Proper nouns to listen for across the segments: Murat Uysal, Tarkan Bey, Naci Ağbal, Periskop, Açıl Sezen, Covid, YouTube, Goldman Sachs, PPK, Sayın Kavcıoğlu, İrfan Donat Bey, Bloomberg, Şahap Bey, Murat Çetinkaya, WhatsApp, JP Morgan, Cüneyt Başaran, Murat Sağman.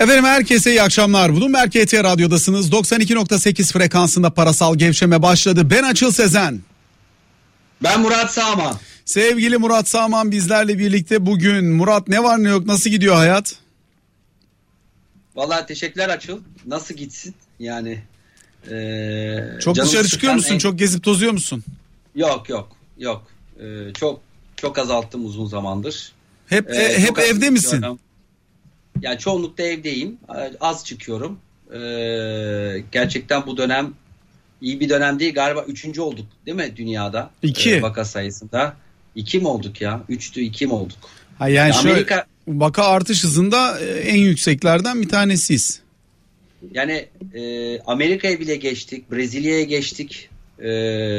Efendim herkese iyi akşamlar. Bloomberg Radyodasınız. 92.8 frekansında parasal gevşeme başladı. Ben Açıl Sezen. Ben Murat Sağman. Sevgili Murat Sağman bizlerle birlikte bugün. Murat, ne var ne yok, nasıl gidiyor hayat? Vallahi teşekkürler Açıl. Nasıl gitsin? Yani çok dışarı çıkıyor musun? Çok gezip tozuyor musun? Yok. Çok azalttım uzun zamandır. Hep evde misin? Diyorum. Yani çoğunlukla evdeyim. Az çıkıyorum. Gerçekten bu dönem iyi bir dönem değil. Galiba 3. olduk değil mi dünyada? 2. Vaka sayısında. 2 mi olduk ya? 3'tü 2 mi olduk? Ha yani Amerika, şöyle, vaka artış hızında en yükseklerden bir tanesiyiz. Yani Amerika'ya bile geçtik. Brezilya'ya geçtik.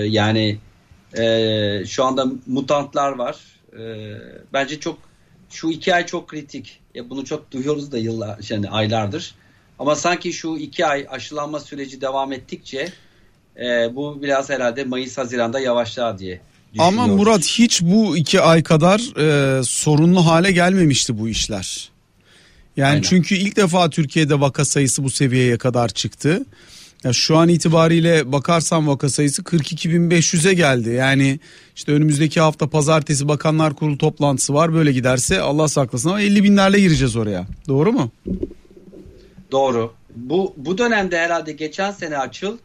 Yani şu anda mutantlar var. Bence şu 2 ay çok kritik. Bunu çok duyuyoruz da aylardır. Ama sanki şu 2 ay aşılanma süreci devam ettikçe bu biraz herhalde Mayıs-Haziran'da yavaşlar diye düşünüyoruz. Ama Murat, hiç bu 2 ay kadar sorunlu hale gelmemişti bu işler. Yani aynen. Çünkü ilk defa Türkiye'de vaka sayısı bu seviyeye kadar çıktı. Ya şu an itibariyle bakarsam vaka sayısı 42.500'e geldi. Yani işte önümüzdeki hafta pazartesi Bakanlar Kurulu toplantısı var. Böyle giderse Allah saklasın ama 50 binlerle gireceğiz oraya. Doğru mu? Doğru. Bu dönemde herhalde geçen sene Açıl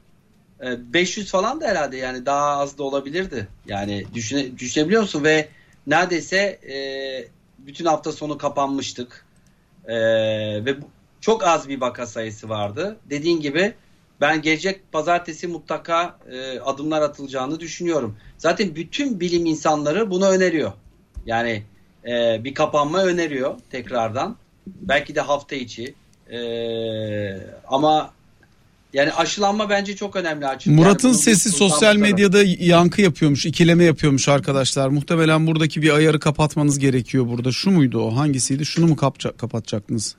500 falan da herhalde, yani daha az da olabilirdi. Yani düşünebiliyor musun? Ve neredeyse bütün hafta sonu kapanmıştık. Ve çok az bir vaka sayısı vardı. Dediğin gibi ben gelecek pazartesi mutlaka adımlar atılacağını düşünüyorum. Zaten bütün bilim insanları bunu öneriyor. Yani bir kapanma öneriyor tekrardan. Belki de hafta içi. Ama yani aşılanma bence çok önemli. Murat'ın yani sesi sosyal medyada yankı yapıyormuş, ikileme yapıyormuş arkadaşlar. Muhtemelen buradaki bir ayarı kapatmanız gerekiyor burada. Şu muydu o? Hangisiydi? Şunu mu kapatacaktınız?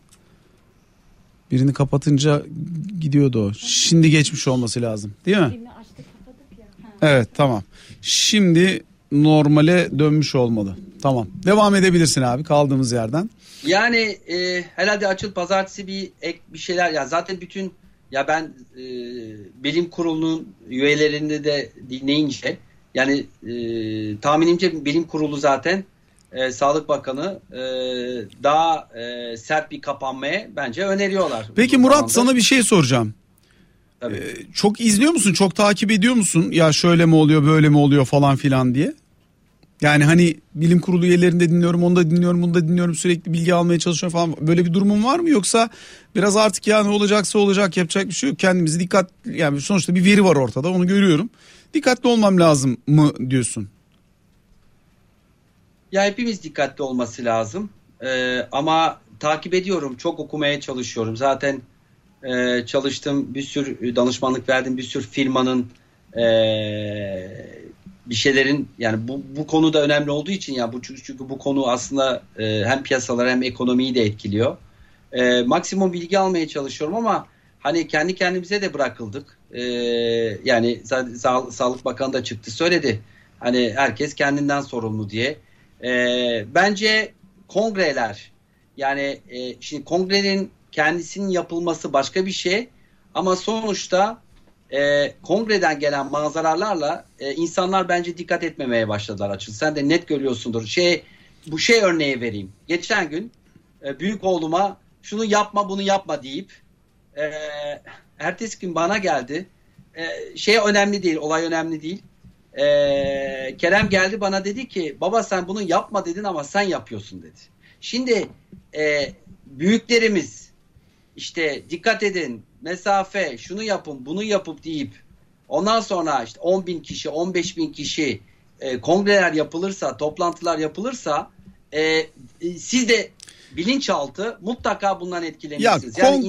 Birini kapatınca gidiyordu o. Şimdi geçmiş olması lazım. Değil mi? Birini açtık, kapadık ya. Evet, tamam. Şimdi normale dönmüş olmalı. Tamam. Devam edebilirsin abi kaldığımız yerden. Yani herhalde Açıl pazartesi bir ek bir şeyler. Ya zaten bütün ben bilim kurulunun üyelerinde de dinleyince yani tahminimce bilim kurulu zaten Sağlık Bakanı daha sert bir kapanmaya bence öneriyorlar. Peki Murat, sana bir şey soracağım. Çok izliyor musun? Çok takip ediyor musun? Ya şöyle mi oluyor, böyle mi oluyor falan filan diye. Yani hani bilim kurulu üyelerini de dinliyorum, onu da dinliyorum, bunu da dinliyorum. Sürekli bilgi almaya çalışıyorum falan. Böyle bir durumun var mı? Yoksa biraz artık ya ne olacaksa olacak, yapacak bir şey yok. Kendimizi yani sonuçta bir veri var ortada, onu görüyorum. Dikkatli olmam lazım mı diyorsun? Ya hepimiz dikkatli olması lazım. Ama takip ediyorum. Çok okumaya çalışıyorum. Zaten çalıştım. Bir sürü danışmanlık verdim. Bir sürü firmanın bir şeylerin yani bu konu da önemli olduğu için ya çünkü bu konu aslında hem piyasaları hem ekonomiyi de etkiliyor. Maksimum bilgi almaya çalışıyorum ama hani kendi kendimize de bırakıldık. Yani Sağlık Bakanı da çıktı söyledi. Hani herkes kendinden sorumlu diye. Bence kongreler yani şimdi kongrenin kendisinin yapılması başka bir şey ama sonuçta kongreden gelen manzaralarla insanlar bence dikkat etmemeye başladılar Açıl. Sen de net görüyorsundur. Bu örneği vereyim. Geçen gün büyük oğluma şunu yapma bunu yapma deyip ertesi gün bana geldi. Önemli değil, olay önemli değil. Kerem geldi bana dedi ki baba sen bunu yapma dedin ama sen yapıyorsun dedi. Şimdi büyüklerimiz işte dikkat edin, mesafe, şunu yapın bunu yapıp deyip ondan sonra işte 10 bin kişi 15 bin kişi kongreler yapılırsa, toplantılar yapılırsa siz de bilinçaltı mutlaka bundan etkilenirsiniz. Ya yani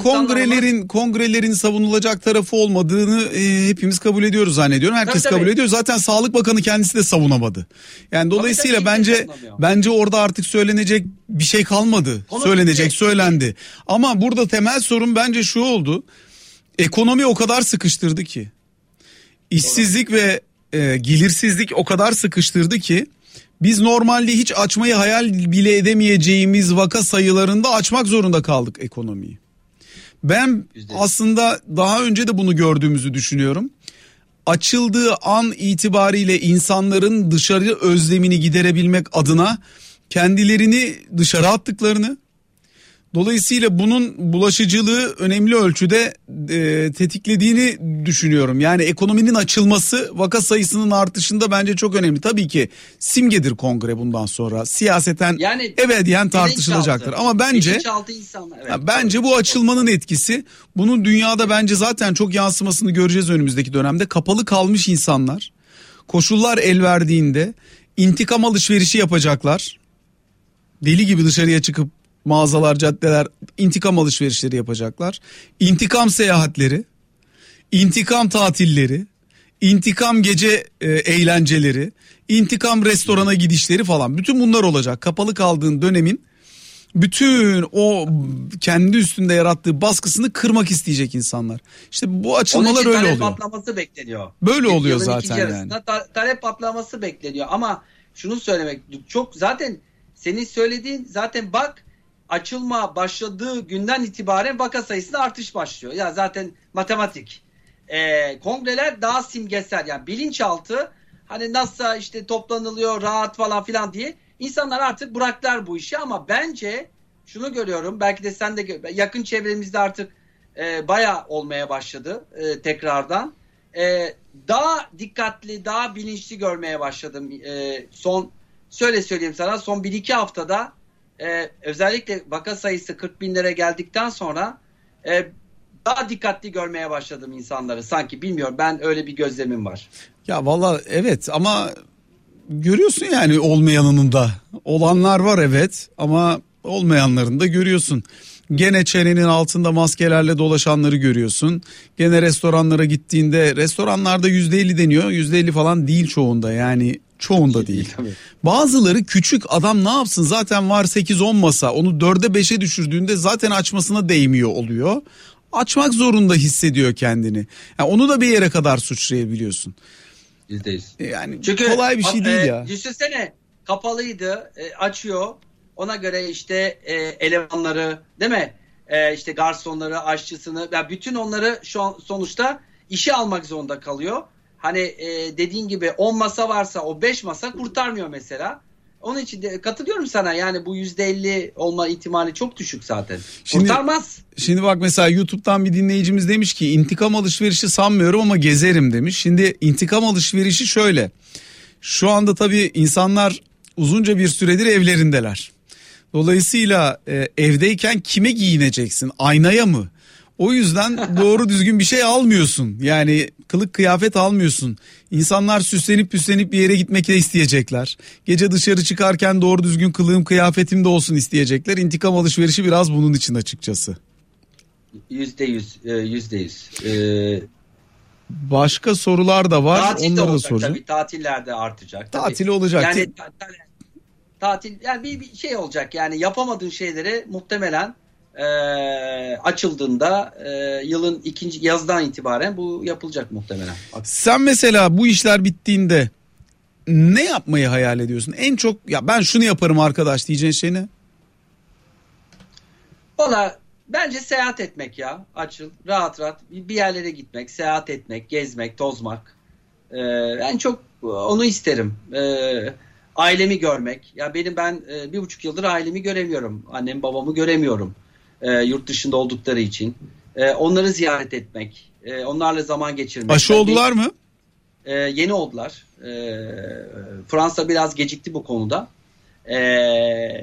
kongrelerin savunulacak tarafı olmadığını hepimiz kabul ediyoruz zannediyorum. Herkes tabii. Kabul ediyor. Zaten Sağlık Bakanı kendisi de savunamadı. Yani dolayısıyla bence orada artık söylenecek bir şey kalmadı. Söylendi. Ama burada temel sorun bence şu oldu. Ekonomi o kadar sıkıştırdı ki. İşsizlik ve gelirsizlik o kadar sıkıştırdı ki biz normalde hiç açmayı hayal bile edemeyeceğimiz vaka sayılarında açmak zorunda kaldık ekonomiyi. Ben aslında daha önce de bunu gördüğümüzü düşünüyorum. Açıldığı an itibariyle insanların dışarı özlemini giderebilmek adına kendilerini dışarı attıklarını, dolayısıyla bunun bulaşıcılığı önemli ölçüde tetiklediğini düşünüyorum. Yani ekonominin açılması vaka sayısının artışında bence çok önemli. Tabii ki simgedir kongre bundan sonra. Siyaseten yani, ebediyen tartışılacaktır. Ama bence insanlar, evet, bence bu açılmanın etkisi, bunun dünyada bence zaten çok yansımasını göreceğiz önümüzdeki dönemde. Kapalı kalmış insanlar koşullar el verdiğinde intikam alışverişi yapacaklar. Deli gibi dışarıya çıkıp mağazalar, caddeler, intikam alışverişleri yapacaklar. İntikam seyahatleri, intikam tatilleri, intikam gece eğlenceleri, intikam restorana gidişleri falan. Bütün bunlar olacak. Kapalı kaldığın dönemin bütün o kendi üstünde yarattığı baskısını kırmak isteyecek insanlar. İşte bu açılmalar öyle oluyor. Talep patlaması bekleniyor. Böyle oluyor zaten yani. Talep patlaması bekleniyor ama şunu söylemek çok, zaten senin söylediğin, zaten bak açılma başladığı günden itibaren vaka sayısında artış başlıyor. Ya zaten matematik. Kongreler daha simgesel. Yani bilinçaltı, hani nasılsa işte toplanılıyor rahat falan filan diye insanlar artık bıraktılar bu işi. Ama bence şunu görüyorum, belki de sen de yakın çevremizde artık bayağı olmaya başladı tekrardan. Daha dikkatli, daha bilinçli görmeye başladım. Söyleyeyim sana, son 1-2 haftada özellikle vaka sayısı 40 binlere geldikten sonra daha dikkatli görmeye başladım insanları. Sanki bilmiyorum, ben öyle bir gözlemim var. Ya vallahi evet, ama görüyorsun yani olmayanının da, olanlar var evet ama olmayanların da görüyorsun. Gene çenenin altında maskelerle dolaşanları görüyorsun. Gene restoranlara gittiğinde, restoranlarda %50 deniyor, %50 falan değil çoğunda yani. Çoğunda değil. Tabii. Bazıları küçük, adam ne yapsın zaten var 8-10 masa, onu 4'e 5'e düşürdüğünde zaten açmasına değmiyor oluyor. Açmak zorunda hissediyor kendini. Yani onu da bir yere kadar suçlayabiliyorsun. Yani çünkü kolay bir şey değil ya. Düşünsene, kapalıydı, açıyor, ona göre işte elemanları değil mi? İşte garsonları, aşçısını, yani bütün onları şu an sonuçta işe almak zorunda kalıyor. Hani dediğin gibi 10 masa varsa o 5 masa kurtarmıyor mesela. Onun için de katılıyorum sana, yani bu %50 olma ihtimali çok düşük zaten. Kurtarmaz. Şimdi bak mesela YouTube'dan bir dinleyicimiz demiş ki intikam alışverişi sanmıyorum ama gezerim demiş. Şimdi intikam alışverişi şöyle. Şu anda tabii insanlar uzunca bir süredir evlerindeler. Dolayısıyla evdeyken kime giyineceksin? Aynaya mı? O yüzden doğru düzgün bir şey almıyorsun. Yani kılık kıyafet almıyorsun. İnsanlar süslenip püslenip bir yere gitmek de isteyecekler. Gece dışarı çıkarken doğru düzgün kılığım kıyafetim de olsun isteyecekler. İntikam alışverişi biraz bunun için açıkçası. %100. Başka sorular da var. Tatil onları da soracağım. Tabii, tatillerde artacak. Tatil olacak. Yani tatil, yani bir şey olacak. Yani yapamadığın şeyleri muhtemelen açıldığında yılın ikinci yazdan itibaren bu yapılacak muhtemelen. Sen mesela bu işler bittiğinde ne yapmayı hayal ediyorsun? En çok ya ben şunu yaparım arkadaş diyeceğin şey ne? Valla bence seyahat etmek ya. Açıl, rahat bir yerlere gitmek, seyahat etmek, gezmek, tozmak. Ben çok onu isterim. Ailemi görmek. Ya ben 1,5 yıldır ailemi göremiyorum. Annemi, babamı göremiyorum. Yurt dışında oldukları için. Onları ziyaret etmek. Onlarla zaman geçirmek. Aşı oldular mı? Yeni oldular. Fransa biraz gecikti bu konuda.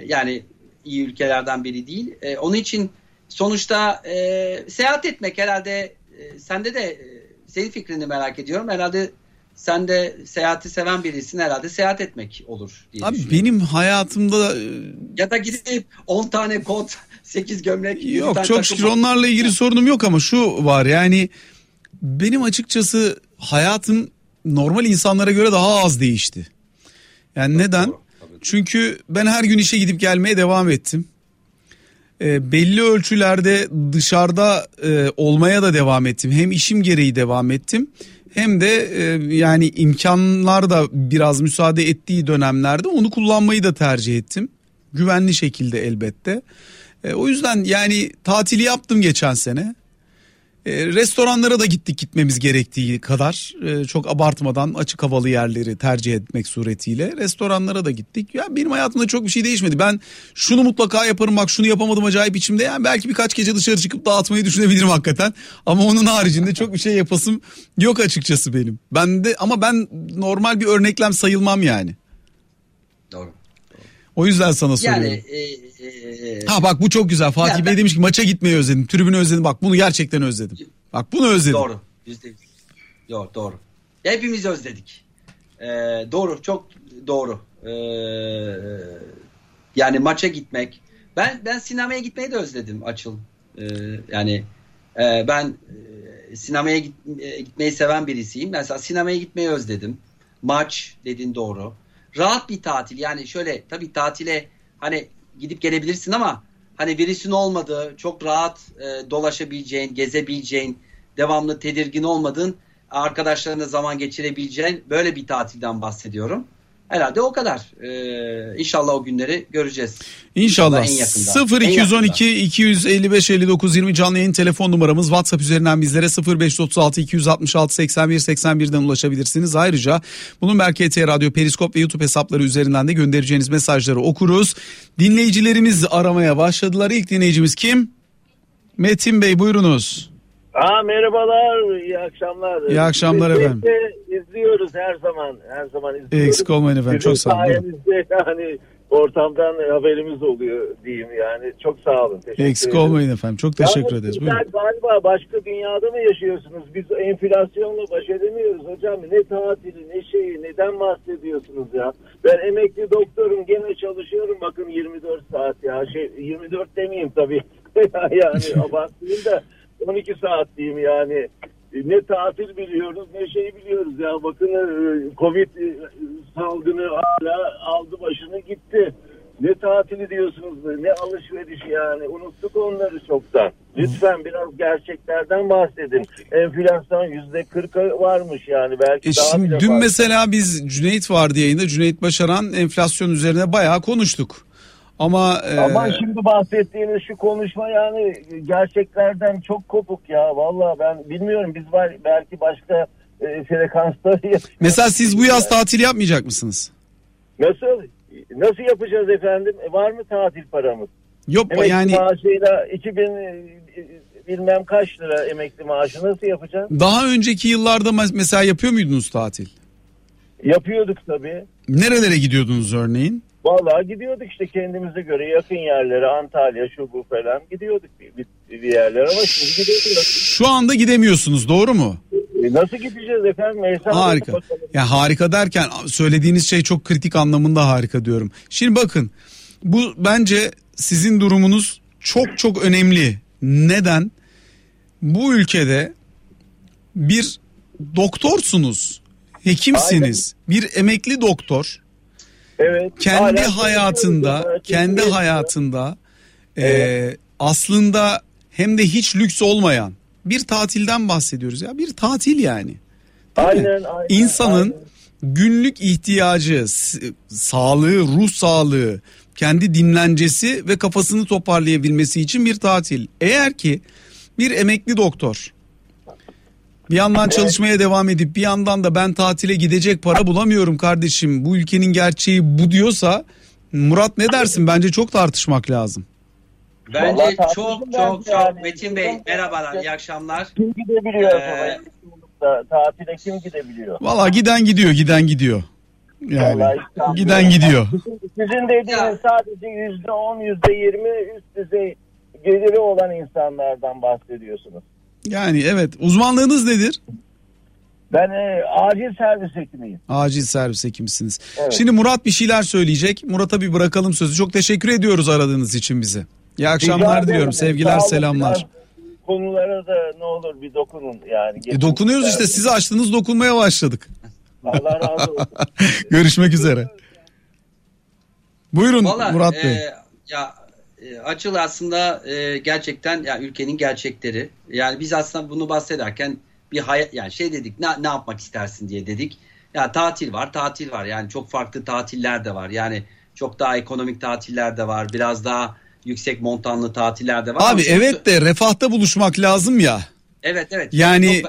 Yani iyi ülkelerden biri değil. Onun için sonuçta seyahat etmek herhalde sende de senin fikrini merak ediyorum. Herhalde sen de seyahati seven birisin, herhalde seyahat etmek olur diye düşünüyorum. Abi benim hayatımda ya da gidip 10 tane kot, 8 gömlek. Yok, çok şükür onlarla ilgili sorunum yok ama şu var, yani benim açıkçası hayatım normal insanlara göre daha az değişti. Yani tabii, neden? Doğru. Çünkü ben her gün işe gidip gelmeye devam ettim. Belli ölçülerde dışarıda olmaya da devam ettim. Hem işim gereği devam ettim. Hem de yani imkanlar da biraz müsaade ettiği dönemlerde onu kullanmayı da tercih ettim. Güvenli şekilde elbette. O yüzden yani tatili yaptım geçen sene. Restoranlara da gittik gitmemiz gerektiği kadar, çok abartmadan açık havalı yerleri tercih etmek suretiyle restoranlara da gittik. Ya benim hayatımda çok bir şey değişmedi. Ben şunu mutlaka yaparım, bak şunu yapamadım acayip içimde. Yani belki birkaç gece dışarı çıkıp dağıtmayı düşünebilirim hakikaten. Ama onun haricinde çok bir şey yapasım yok açıkçası benim. Ben de ama ben normal bir örneklem sayılmam yani. Doğru. O yüzden sana soruyorum. Yani, ha bak bu çok güzel. Fatih Bey demiş ki maça gitmeyi özledim. Tribünü özledim. Bak bunu gerçekten özledim. Bak bunu özledim. Doğru. Doğru. Hepimiz özledik. Doğru. Çok doğru. Yani maça gitmek. Ben sinemaya gitmeyi de özledim Açıl. Yani ben sinemaya gitmeyi seven birisiyim. Mesela sinemaya gitmeyi özledim. Maç dedin doğru. Rahat bir tatil, yani şöyle tabii tatile hani gidip gelebilirsin ama hani virüsün olmadığı, çok rahat dolaşabileceğin, gezebileceğin, devamlı tedirgin olmadığın, arkadaşlarına zaman geçirebileceğin böyle bir tatilden bahsediyorum. Herhalde o kadar. İnşallah o günleri göreceğiz. İnşallah. 0212-255-59-20 canlı yayın telefon numaramız. WhatsApp üzerinden bizlere 0536-266-81-81'den ulaşabilirsiniz. Ayrıca bunun belki ET Radyo, Periskop ve YouTube hesapları üzerinden de göndereceğiniz mesajları okuruz. Dinleyicilerimiz aramaya başladılar. İlk dinleyicimiz kim? Metin Bey, buyurunuz. Merhabalar, iyi akşamlar. İyi akşamlar efendim. İzliyoruz her zaman izliyoruz. Eksik olmayın efendim, çok sağ olun. Sayenizde hani ortamdan haberimiz oluyor diyeyim yani, çok sağ olun. Eksik olmayın efendim, çok teşekkür ederiz. Buyurun. Galiba başka dünyada mı yaşıyorsunuz? Biz enflasyonla baş edemiyoruz hocam. Ne tatili ne şeyi, neden bahsediyorsunuz ya? Ben emekli doktorum, gene çalışıyorum bakın 24 saat ya. 24 demeyeyim tabii yani abartayım da. 12 saat diyeyim yani. Ne tatil biliyoruz ne şey biliyoruz ya. Bakın Covid salgını hala aldı başını gitti. Ne tatili diyorsunuz ne alışveriş yani. Unuttuk onları çoktan. Lütfen biraz gerçeklerden bahsedin. Enflasyon %40 varmış yani. Belki daha şimdi dün var. Mesela biz Cüneyt vardı yayında. Cüneyt Başaran enflasyon üzerine bayağı konuştuk. Ama şimdi bahsettiğiniz şu konuşma yani gerçeklerden çok kopuk ya. Vallahi ben bilmiyorum, biz var belki başka frekansları yapıyoruz. Mesela siz bu yaz tatil yapmayacak mısınız? Nasıl yapacağız efendim? Var mı tatil paramız? Yok yani. Maaşıyla 2000 bilmem kaç lira emekli maaşı nasıl yapacağız? Daha önceki yıllarda mesela yapıyor muydunuz tatil? Yapıyorduk tabii. Nerelere gidiyordunuz örneğin? Vallahi gidiyorduk işte kendimize göre yakın yerlere, Antalya şu bu falan gidiyorduk bir yerlere ama şimdi gidemiyoruz. Şu anda gidemiyorsunuz, doğru mu? Nasıl gideceğiz efendim? Harika. Ya harika derken söylediğiniz şey çok kritik anlamında harika diyorum. Şimdi bakın, bu bence sizin durumunuz çok çok önemli. Neden? Bu ülkede bir doktorsunuz, hekimsiniz, bir emekli doktor. Evet, kendi hayatında evet. Aslında hem de hiç lüks olmayan bir tatilden bahsediyoruz ya, bir tatil yani. Aynen. İnsanın günlük ihtiyacı, sağlığı, ruh sağlığı, kendi dinlencesi ve kafasını toparlayabilmesi için bir tatil. Eğer ki bir emekli doktor bir yandan çalışmaya devam edip bir yandan da ben tatile gidecek para bulamıyorum kardeşim, bu ülkenin gerçeği bu diyorsa, Murat ne dersin? Bence çok tartışmak lazım. Bence çok Metin Bey merhabalar, iyi akşamlar. Kim gidebiliyor? Tatile kim gidebiliyor? Valla giden gidiyor. Yani giden gidiyor. Sizin dediğiniz sadece %10, %20 üst düzey geliri olan insanlardan bahsediyorsunuz. Yani evet. Uzmanlığınız nedir? Ben acil servis hekimiyim. Acil servis hekimisiniz. Evet. Şimdi Murat bir şeyler söyleyecek. Murat'a bir bırakalım sözü. Çok teşekkür ediyoruz aradığınız için bize. İyi akşamlar diliyorum. Sevgiler, selamlar. Konulara da ne olur bir dokunun yani. Dokunuyoruz işte. Sizi açtınız, dokunmaya başladık. Allah razı olsun. Görüşmek üzere. Buyurun vallahi, Murat Bey. Açıl aslında gerçekten yani ülkenin gerçekleri, yani biz aslında bunu bahsederken bir hayat yani şey dedik, ne yapmak istersin diye dedik ya, yani tatil var yani çok farklı tatiller de var, yani çok daha ekonomik tatiller de var, biraz daha yüksek montanlı tatiller de var. Abi evet de refahta buluşmak lazım ya. Evet evet. Yani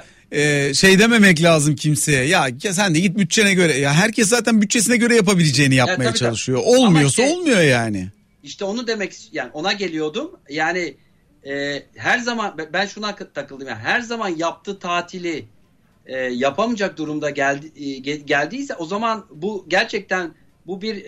şey dememek lazım kimseye. Ya sen de git bütçene göre. Ya herkes zaten bütçesine göre yapabileceğini yapmaya çalışıyor. Tabii. Olmuyorsa işte, olmuyor yani. İşte onu demek, yani ona geliyordum. Yani her zaman ben şuna takıldım. Yani her zaman yaptığı tatili yapamayacak durumda geldiyse o zaman bu gerçekten bu bir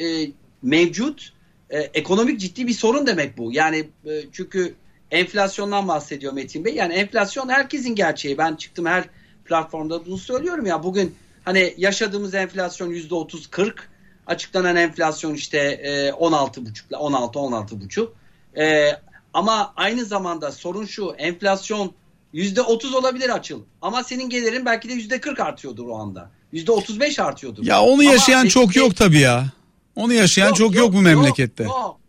mevcut ekonomik ciddi bir sorun demek bu. Yani çünkü enflasyondan bahsediyor Metin Bey. Yani enflasyon herkesin gerçeği. Ben çıktım her platformda bunu söylüyorum ya. Bugün hani yaşadığımız enflasyon %30-40. Açıklanan enflasyon işte 16,5. Ama aynı zamanda sorun şu. Enflasyon %30 olabilir Açıl. Ama senin gelirin belki de %40 artıyordur o anda. %35 artıyordur. Ya onu yaşayan ama çok yok tabii ya. Onu yaşayan çok yok bu memlekette. Yok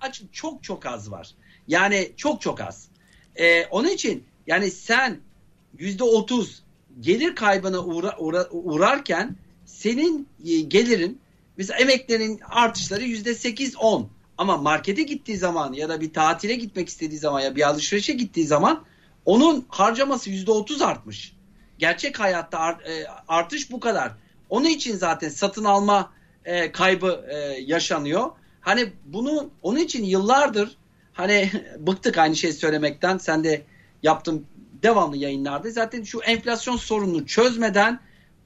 Açıl, çok az var. Yani çok az. Onun için yani sen %30 gelir kaybına uğrarken senin gelirin, mesela emeklerin artışları %8-10. Ama markete gittiği zaman ya da bir tatile gitmek istediği zaman ya bir alışverişe gittiği zaman onun harcaması %30 artmış. Gerçek hayatta artış bu kadar. Onun için zaten satın alma kaybı yaşanıyor. Hani bunu onun için yıllardır hani bıktık aynı şeyi söylemekten. Sen de yaptım devamlı yayınlarda. Zaten şu enflasyon sorununu çözmeden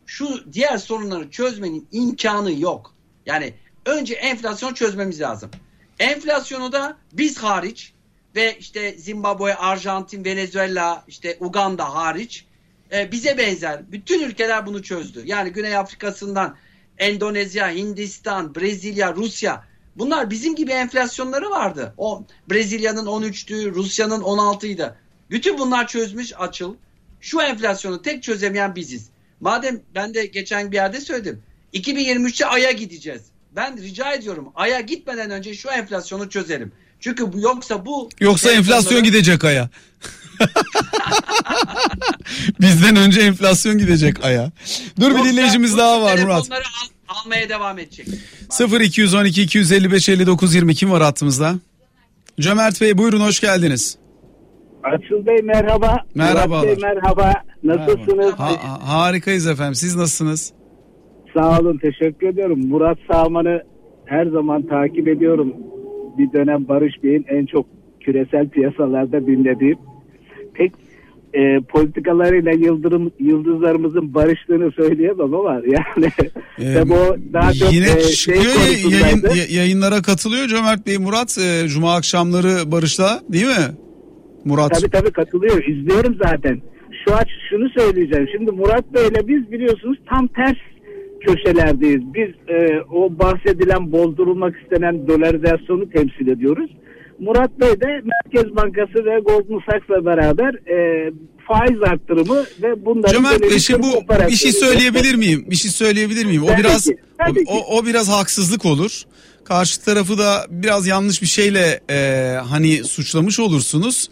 şu diğer sorunları çözmenin imkanı yok. Yani önce enflasyonu çözmemiz lazım. Enflasyonu da biz hariç ve işte Zimbabwe, Arjantin, Venezuela, işte Uganda hariç bize benzer bütün ülkeler bunu çözdü. Yani Güney Afrika'sından Endonezya, Hindistan, Brezilya, Rusya, bunlar bizim gibi enflasyonları vardı. O Brezilya'nın 13'tü, Rusya'nın 16'ydı. Bütün bunlar çözmüş Açıl. Şu enflasyonu tek çözemeyen biziz. Madem ben de geçen bir yerde söyledim. 2023'te Ay'a gideceğiz. Ben rica ediyorum Ay'a gitmeden önce şu enflasyonu çözelim. Çünkü yoksa enflasyon gidecek Ay'a. Bizden önce enflasyon gidecek Ay'a. Dur bir dinleyicimiz daha var Murat. Bunları almaya devam edecek. 0212 255 59 20 kim var hattımızda? Cömert Bey buyurun hoş geldiniz. Açıl Bey merhaba. Merhabalar. Murat Bey merhaba. Nasılsınız? Harikayız efendim. Siz nasılsınız? Sağ olun. Teşekkür ediyorum. Murat Sağman'ı her zaman takip ediyorum. Bir dönem Barış Bey'in en çok küresel piyasalarda dinlediğim. Pek politikalarıyla yıldızlarımızın barıştığını söyleyemem ama yani. Yine çıkıyor yayınlara katılıyor Cömert Bey Murat. Cuma akşamları Barış'la değil mi? Murat. Tabii katılıyor. İzliyorum zaten. Şunu söyleyeceğim. Şimdi Murat Bey'le biz biliyorsunuz tam ters köşelerdeyiz. Biz o bahsedilen bozdurulmak istenen dolarizasyonu temsil ediyoruz. Murat Bey de Merkez Bankası ve Goldman Sachs'la beraber faiz arttırımı ve bunların dönüşüm operasyonu. Bir şey söyleyebilir miyim? O biraz haksızlık olur. Karşı tarafı da biraz yanlış bir şeyle hani suçlamış olursunuz.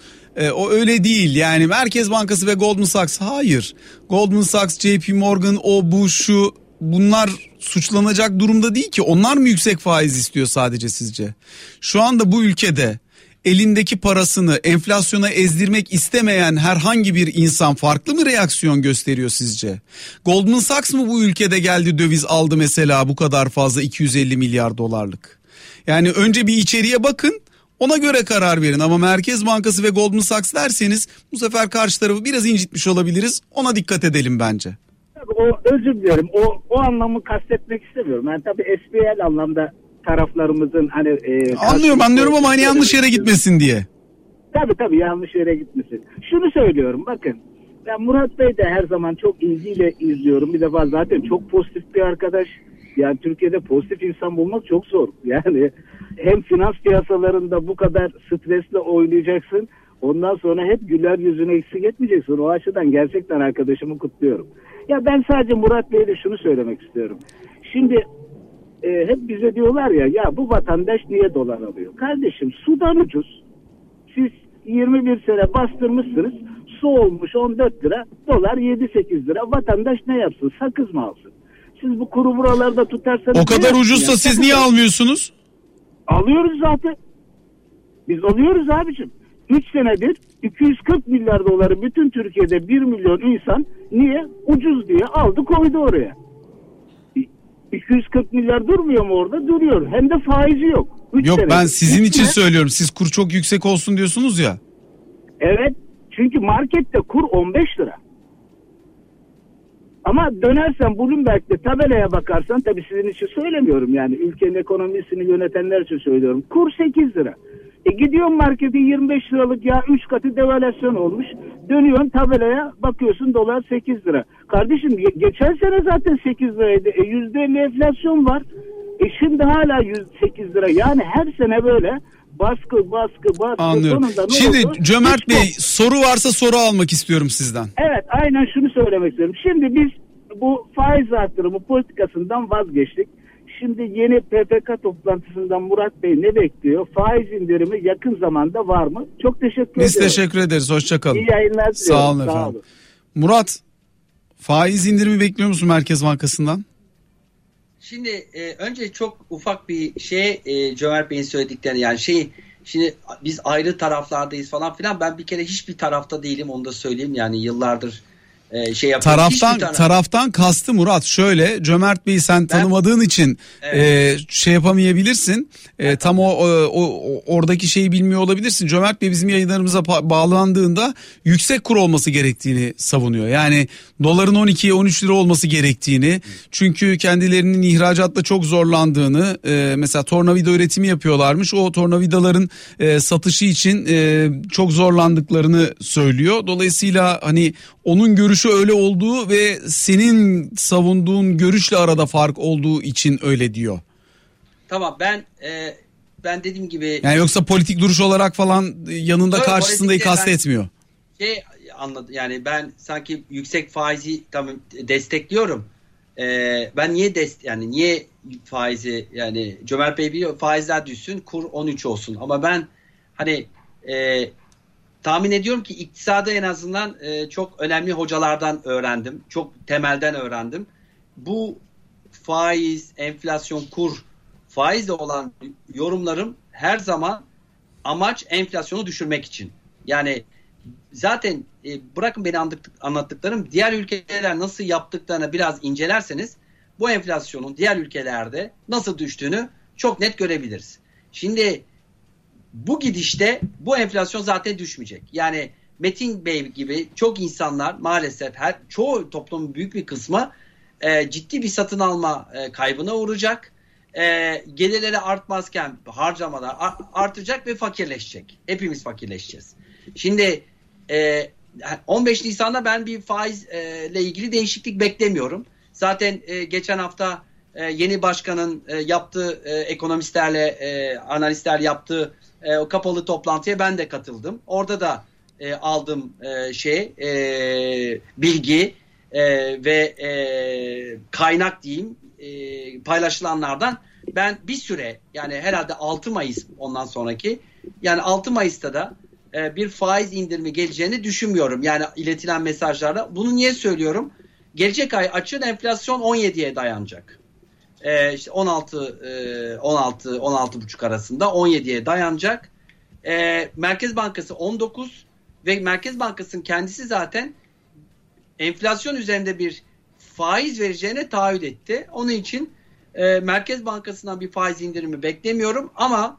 O öyle değil yani Merkez Bankası ve Goldman Sachs hayır. Goldman Sachs, JP Morgan o bu şu bunlar suçlanacak durumda değil ki. Onlar mı yüksek faiz istiyor sadece sizce? Şu anda bu ülkede elindeki parasını enflasyona ezdirmek istemeyen herhangi bir insan farklı mı reaksiyon gösteriyor sizce? Goldman Sachs mı bu ülkede geldi döviz aldı mesela bu kadar fazla 250 milyar dolarlık? Yani önce bir içeriye bakın. Ona göre karar verin ama Merkez Bankası ve Goldman Sachs derseniz bu sefer karşı tarafı biraz incitmiş olabiliriz. Ona dikkat edelim bence. Özür dilerim. O anlamı kastetmek istemiyorum. Yani tabii SPL anlamda taraflarımızın hani... anlıyorum ama hani yanlış yere gitmesin diye. Tabii yanlış yere gitmesin. Şunu söylüyorum bakın. Ben Murat Bey de her zaman çok ilgiyle izliyorum. Bir defa zaten çok pozitif bir arkadaş. Yani Türkiye'de pozitif insan bulmak çok zor. Yani hem finans piyasalarında bu kadar stresle oynayacaksın. Ondan sonra hep güler yüzünü eksik etmeyeceksin. O açıdan gerçekten arkadaşımı kutluyorum. Ya ben sadece Murat Bey'le şunu söylemek istiyorum. Şimdi hep bize diyorlar ya bu vatandaş niye dolar alıyor? Kardeşim sudan ucuz. Siz 21 sene bastırmışsınız. Su olmuş 14 lira. Dolar 7-8 lira. Vatandaş ne yapsın? Sakız mı alsın? Siz bu kuru buralarda tutarsanız... O kadar ucuzsa siz niye almıyorsunuz? Alıyoruz zaten. Biz alıyoruz abicim. 3 senedir 240 milyar doları bütün Türkiye'de 1 milyon insan niye? Ucuz diye aldı, koydu oraya. 240 milyar durmuyor mu orada? Duruyor. Hem de faizi yok. Yok senedir. Ben sizin için söylüyorum. Siz kur çok yüksek olsun diyorsunuz ya. Evet. Çünkü markette kur 15 lira. Ama dönersen Bloomberg'de tabelaya bakarsan, tabii sizin için söylemiyorum yani, ülkenin ekonomisini yönetenler için söylüyorum. Kur 8 lira. Gidiyorsun markete 25 liralık ya 3 katı devalüasyon olmuş. Dönüyorsun tabelaya bakıyorsun dolar 8 lira. Kardeşim geçen sene zaten 8 liraydı. %50 enflasyon var. Şimdi hala 8 lira. Yani her sene böyle baskı. Anlıyorum. Şimdi oldu? Cömert Bey, soru varsa soru almak istiyorum sizden. Evet, aynen şunu söylemek istiyorum. Şimdi biz bu faiz artırımı politikasından vazgeçtik. Şimdi yeni PPK toplantısından Murat Bey ne bekliyor? Faiz indirimi yakın zamanda var mı? Çok teşekkür ederim. Biz teşekkür ederiz. Hoşça kalın. İyi yayınlar diliyorum. Sağ olun efendim. Sağ olun. Murat, faiz indirimi bekliyor musun Merkez Bankası'ndan? Şimdi önce çok ufak bir şey, Cömert Bey'in söyledikleri yani şey, şimdi biz ayrı taraflardayız falan filan, ben bir kere hiçbir tarafta değilim, onu da söyleyeyim yani, yıllardır şey yapıyorum. Taraftan kastı Murat şöyle, Cömert Bey'i sen tanımadığın için evet, şey yapamayabilirsin, evet, tam o oradaki şeyi bilmiyor olabilirsin. Cömert Bey bizim yayınlarımıza bağlandığında yüksek kur olması gerektiğini savunuyor. Yani doların 12'ye 13 lira olması gerektiğini, çünkü kendilerinin ihracatla çok zorlandığını, mesela tornavida üretimi yapıyorlarmış, o tornavidaların satışı için çok zorlandıklarını söylüyor. Dolayısıyla hani onun görüşü öyle olduğu ve senin savunduğun görüşle arada fark olduğu için öyle diyor. Tamam, ben dediğim gibi. Yani yoksa politik duruş olarak falan yanında karşısındayı kastetmiyor. Şey anladım yani, ben sanki yüksek faizi tamam destekliyorum. Ben niye yani niye faizi, yani Cömert Bey biliyor, faizler düşsün, kur 13 olsun, ama ben hani tahmin ediyorum ki iktisadı en azından çok önemli hocalardan öğrendim. Çok temelden öğrendim. Bu faiz, enflasyon, kur, faizle olan yorumlarım her zaman amaç enflasyonu düşürmek için. Yani zaten bırakın beni anlattıklarım, diğer ülkeler nasıl yaptıklarını biraz incelerseniz bu enflasyonun diğer ülkelerde nasıl düştüğünü çok net görebiliriz. Şimdi bu gidişte bu enflasyon zaten düşmeyecek. Yani Metin Bey gibi çok insanlar maalesef, çoğu toplumun büyük bir kısmı ciddi bir satın alma kaybına uğrayacak. Gelirleri artmazken harcamalar artacak ve fakirleşecek. Hepimiz fakirleşeceğiz. Şimdi 15 Nisan'da ben bir faizle ilgili değişiklik beklemiyorum. Zaten geçen hafta yeni başkanın yaptığı, ekonomistlerle analistler yaptığı o kapalı toplantıya ben de katıldım. Orada da aldığım bilgi ve kaynak diyeyim, paylaşılanlardan ben bir süre, yani herhalde 6 Mayıs ondan sonraki, yani 6 Mayıs'ta da bir faiz indirimi geleceğini düşünmüyorum. Yani iletilen mesajlarda. Bunu niye söylüyorum? Gelecek ay açığın enflasyon 17'ye dayanacak. İşte 16-16,5 arasında 17'ye dayanacak. Merkez Bankası 19 ve Merkez Bankası'nın kendisi zaten enflasyon üzerinde bir faiz vereceğine taahhüt etti. Onun için Merkez Bankası'ndan bir faiz indirimi beklemiyorum, ama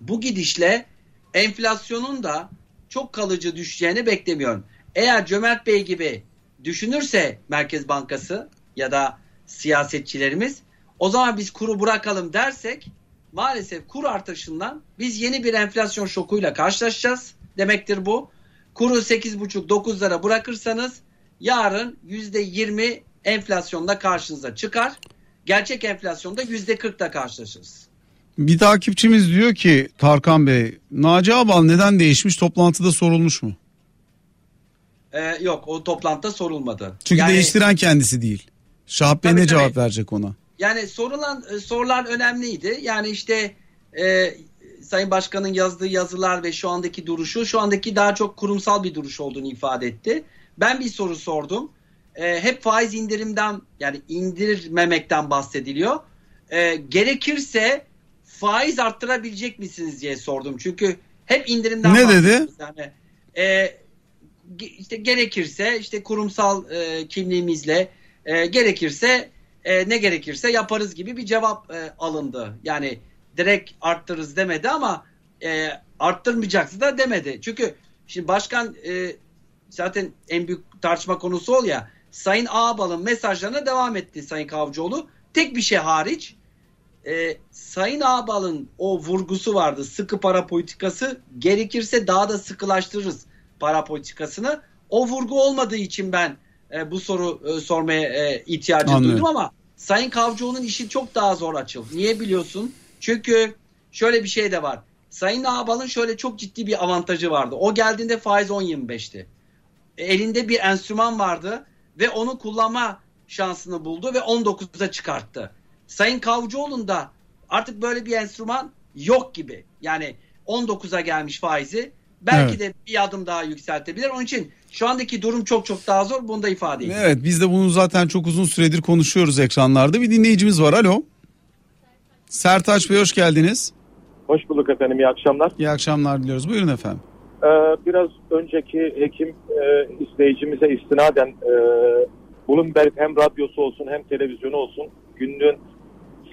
bu gidişle enflasyonun da çok kalıcı düşeceğini beklemiyorum. Eğer Cömert Bey gibi düşünürse Merkez Bankası ya da siyasetçilerimiz, o zaman biz kuru bırakalım dersek, maalesef kur artışından biz yeni bir enflasyon şokuyla karşılaşacağız demektir bu. Kuru 8,5-9'lara bırakırsanız yarın %20 enflasyonla karşınıza çıkar. Gerçek enflasyonda %40'la karşılaşırız. Bir takipçimiz diyor ki Tarkan Bey, Naci Ağbal neden değişmiş, toplantıda sorulmuş mu? Yok, o toplantıda sorulmadı. Çünkü yani, değiştiren kendisi değil. Şahap Bey ne cevap verecek ona? Yani sorular önemliydi. Yani işte Sayın Başkan'ın yazdığı yazılar ve şu andaki duruşu, şu andaki daha çok kurumsal bir duruş olduğunu ifade etti. Ben bir soru sordum. Hep faiz indirimden, yani indirmemekten bahsediliyor. Gerekirse faiz arttırabilecek misiniz diye sordum. Çünkü hep indirimden bahsediyoruz. Ne dedi? Yani, işte gerekirse işte kurumsal kimliğimizle gerekirse ne gerekirse yaparız gibi bir cevap alındı. Yani direkt arttırırız demedi ama arttırmayacaksın da demedi. Çünkü şimdi başkan zaten en büyük tartışma konusu ol ya, Sayın Ağbal'ın mesajlarına devam etti Sayın Kavcıoğlu. Tek bir şey hariç Sayın Ağbal'ın o vurgusu vardı. Sıkı para politikası, gerekirse daha da sıkılaştırırız para politikasını. O vurgu olmadığı için ben bu soru sormaya ihtiyacı duydum ama Sayın Kavcıoğlu'nun işi çok daha zor Açıl. Niye biliyorsun? Çünkü şöyle bir şey de var. Sayın Ağbal'ın şöyle çok ciddi bir avantajı vardı. O geldiğinde faiz 10.25'ti. Elinde bir enstrüman vardı ve onu kullanma şansını buldu ve 19'a çıkarttı. Sayın Kavcıoğlu'nda artık böyle bir enstrüman yok gibi. Yani 19'a gelmiş faizi belki de bir adım daha yükseltebilir. Onun için şu andaki durum çok çok daha zor. Bunu da ifade edeyim. Evet, biz de bunu zaten çok uzun süredir konuşuyoruz ekranlarda. Bir dinleyicimiz var. Alo. Sertaç Bey, hoş geldiniz. Hoş bulduk efendim, iyi akşamlar. İyi akşamlar diliyoruz. Buyurun efendim. Biraz önceki hekim izleyicimize istinaden Bloomberg hem radyosu olsun hem televizyonu olsun günün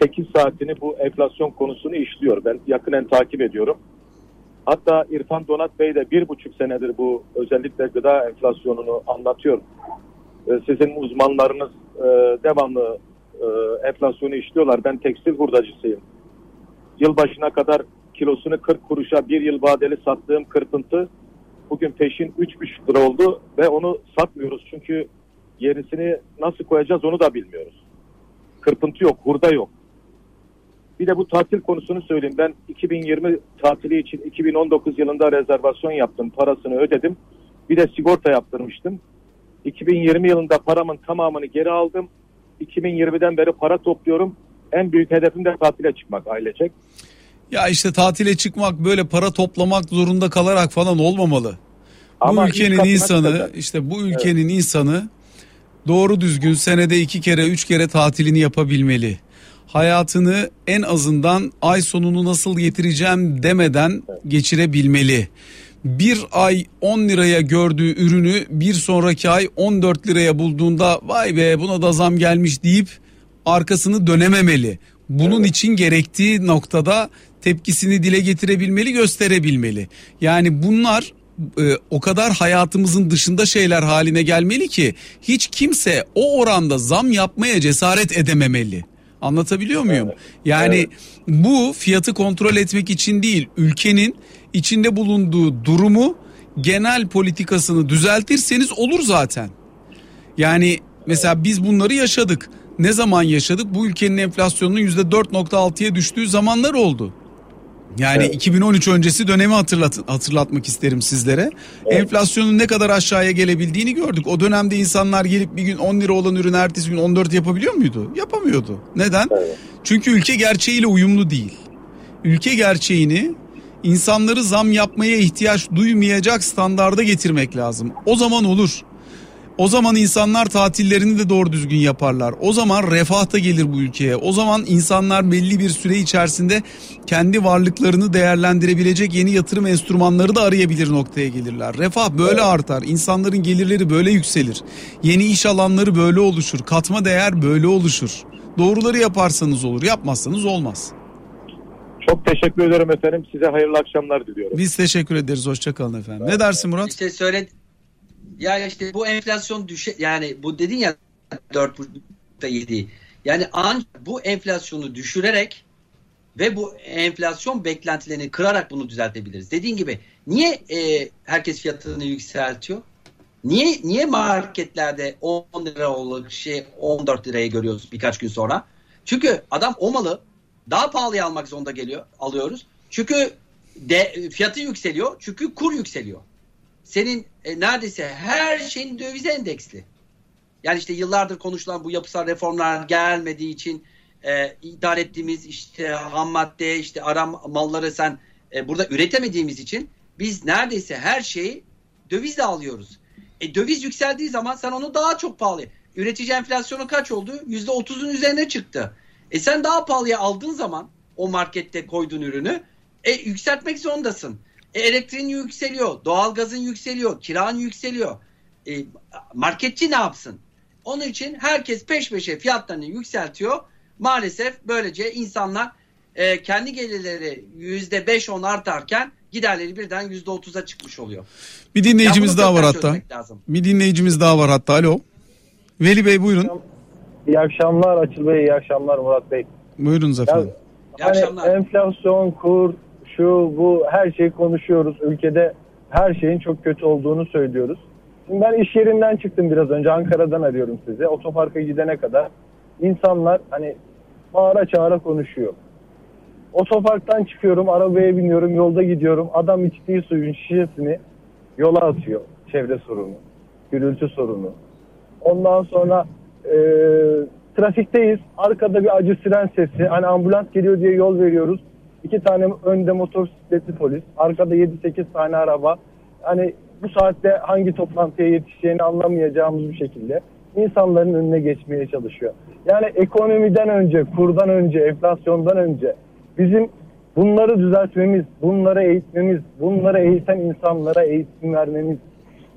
8 saatini bu enflasyon konusunu işliyor. Ben yakından takip ediyorum. Hatta İrfan Donat Bey de 1,5 senedir bu özellikle gıda enflasyonunu anlatıyor. Sizin uzmanlarınız devamlı enflasyonu işliyorlar. Ben tekstil hurdacısıyım. Yılbaşına kadar kilosunu 40 kuruşa bir yıl vadeli sattığım kırpıntı bugün peşin 3,5 lira oldu ve onu satmıyoruz. Çünkü yerisini nasıl koyacağız onu da bilmiyoruz. Kırpıntı yok, hurda yok. Bir de bu tatil konusunu söyleyeyim. Ben 2020 tatili için 2019 yılında rezervasyon yaptım. Parasını ödedim. Bir de sigorta yaptırmıştım. 2020 yılında paramın tamamını geri aldım. 2020'den beri para topluyorum. En büyük hedefim de tatile çıkmak ailecek. Ya işte tatile çıkmak böyle para toplamak zorunda kalarak falan olmamalı. Ama bu ülkenin insanı işte bu ülkenin insanı doğru düzgün senede 2 kere 3 kere tatilini yapabilmeli. Hayatını en azından ay sonunu nasıl getireceğim demeden geçirebilmeli. Bir ay 10 liraya gördüğü ürünü bir sonraki ay 14 liraya bulduğunda vay be buna da zam gelmiş deyip arkasını dönememeli. Bunun için gerektiği noktada tepkisini dile getirebilmeli, gösterebilmeli. Yani bunlar o kadar hayatımızın dışında şeyler haline gelmeli ki hiç kimse o oranda zam yapmaya cesaret edememeli. Anlatabiliyor muyum? Yani bu fiyatı kontrol etmek için değil, ülkenin içinde bulunduğu durumu, genel politikasını düzeltirseniz olur zaten. Yani mesela biz bunları yaşadık. Ne zaman yaşadık? Bu ülkenin enflasyonunun %4.6'ya düştüğü zamanlar oldu. Yani 2013 öncesi dönemi hatırlatmak isterim sizlere. Evet. Enflasyonun ne kadar aşağıya gelebildiğini gördük. O dönemde insanlar gelip bir gün 10 lira olan ürünü ertesi gün 14 yapabiliyor muydu? Yapamıyordu. Neden? Evet. Çünkü ülke gerçeğiyle uyumlu değil. Ülke gerçeğini insanları zam yapmaya ihtiyaç duymayacak standarda getirmek lazım. O zaman olur. O zaman insanlar tatillerini de doğru düzgün yaparlar. O zaman refah da gelir bu ülkeye. O zaman insanlar belli bir süre içerisinde kendi varlıklarını değerlendirebilecek yeni yatırım enstrümanları da arayabilir noktaya gelirler. Refah böyle artar. İnsanların gelirleri böyle yükselir. Yeni iş alanları böyle oluşur. Katma değer böyle oluşur. Doğruları yaparsanız olur, yapmazsanız olmaz. Çok teşekkür ederim efendim. Size hayırlı akşamlar diliyorum. Biz teşekkür ederiz. Hoşça kalın efendim. Ne dersin Murat? İşte söyle. Ya işte bu enflasyon yani bu dedin ya 4.7. Yani ancak bu enflasyonu düşürerek ve bu enflasyon beklentilerini kırarak bunu düzeltebiliriz. Dediğin gibi niye herkes fiyatını yükseltiyor? Niye marketlerde 10 liralık şey 14 liraya görüyoruz birkaç gün sonra? Çünkü adam o malı daha pahalıya almak zorunda alıyoruz. Çünkü fiyatı yükseliyor. Çünkü kur yükseliyor. Senin neredeyse her şeyin dövize endeksli. Yani işte yıllardır konuşulan bu yapısal reformlar gelmediği için ithal ettiğimiz işte ham madde, işte ara malları sen burada üretemediğimiz için biz neredeyse her şeyi dövizle alıyoruz. Döviz yükseldiği zaman sen onu daha çok pahalıya. Üretici enflasyonu kaç oldu? %30'un üzerine çıktı. Sen daha pahalıya aldığın zaman o markette koyduğun ürünü. Yükseltmek zorundasın. Elektriğin yükseliyor, doğalgazın yükseliyor, kiran yükseliyor. Marketçi ne yapsın? Onun için herkes peş peşe fiyatlarını yükseltiyor. Maalesef böylece insanlar kendi gelirleri %5-10 artarken giderleri birden %30'a çıkmış oluyor. Bir dinleyicimiz daha var hatta. Alo. Veli Bey buyurun. İyi akşamlar Açıl Bey, iyi akşamlar Murat Bey. Buyurunuz efendim. Yani enflasyon, kur, şu, bu her şeyi konuşuyoruz. Ülkede her şeyin çok kötü olduğunu söylüyoruz. Şimdi ben iş yerinden çıktım biraz önce. Ankara'dan arıyorum size. Otoparka gidene kadar insanlar hani bağıra çağıra konuşuyor. Otoparktan çıkıyorum, arabaya biniyorum, yolda gidiyorum. Adam içtiği suyun şişesini yola atıyor. Çevre sorunu, gürültü sorunu. Ondan sonra trafikteyiz. Arkada bir acı siren sesi. Hani ambulans geliyor diye yol veriyoruz. 2 tane önde motosikletli polis. Arkada 7-8 tane araba. Hani bu saatte hangi toplantıya yetişeceğini anlamayacağımız bir şekilde insanların önüne geçmeye çalışıyor. Yani ekonomiden önce, kurdan önce, enflasyondan önce bizim bunları düzeltmemiz, bunları eğitmemiz, bunları eğiten insanlara eğitim vermemiz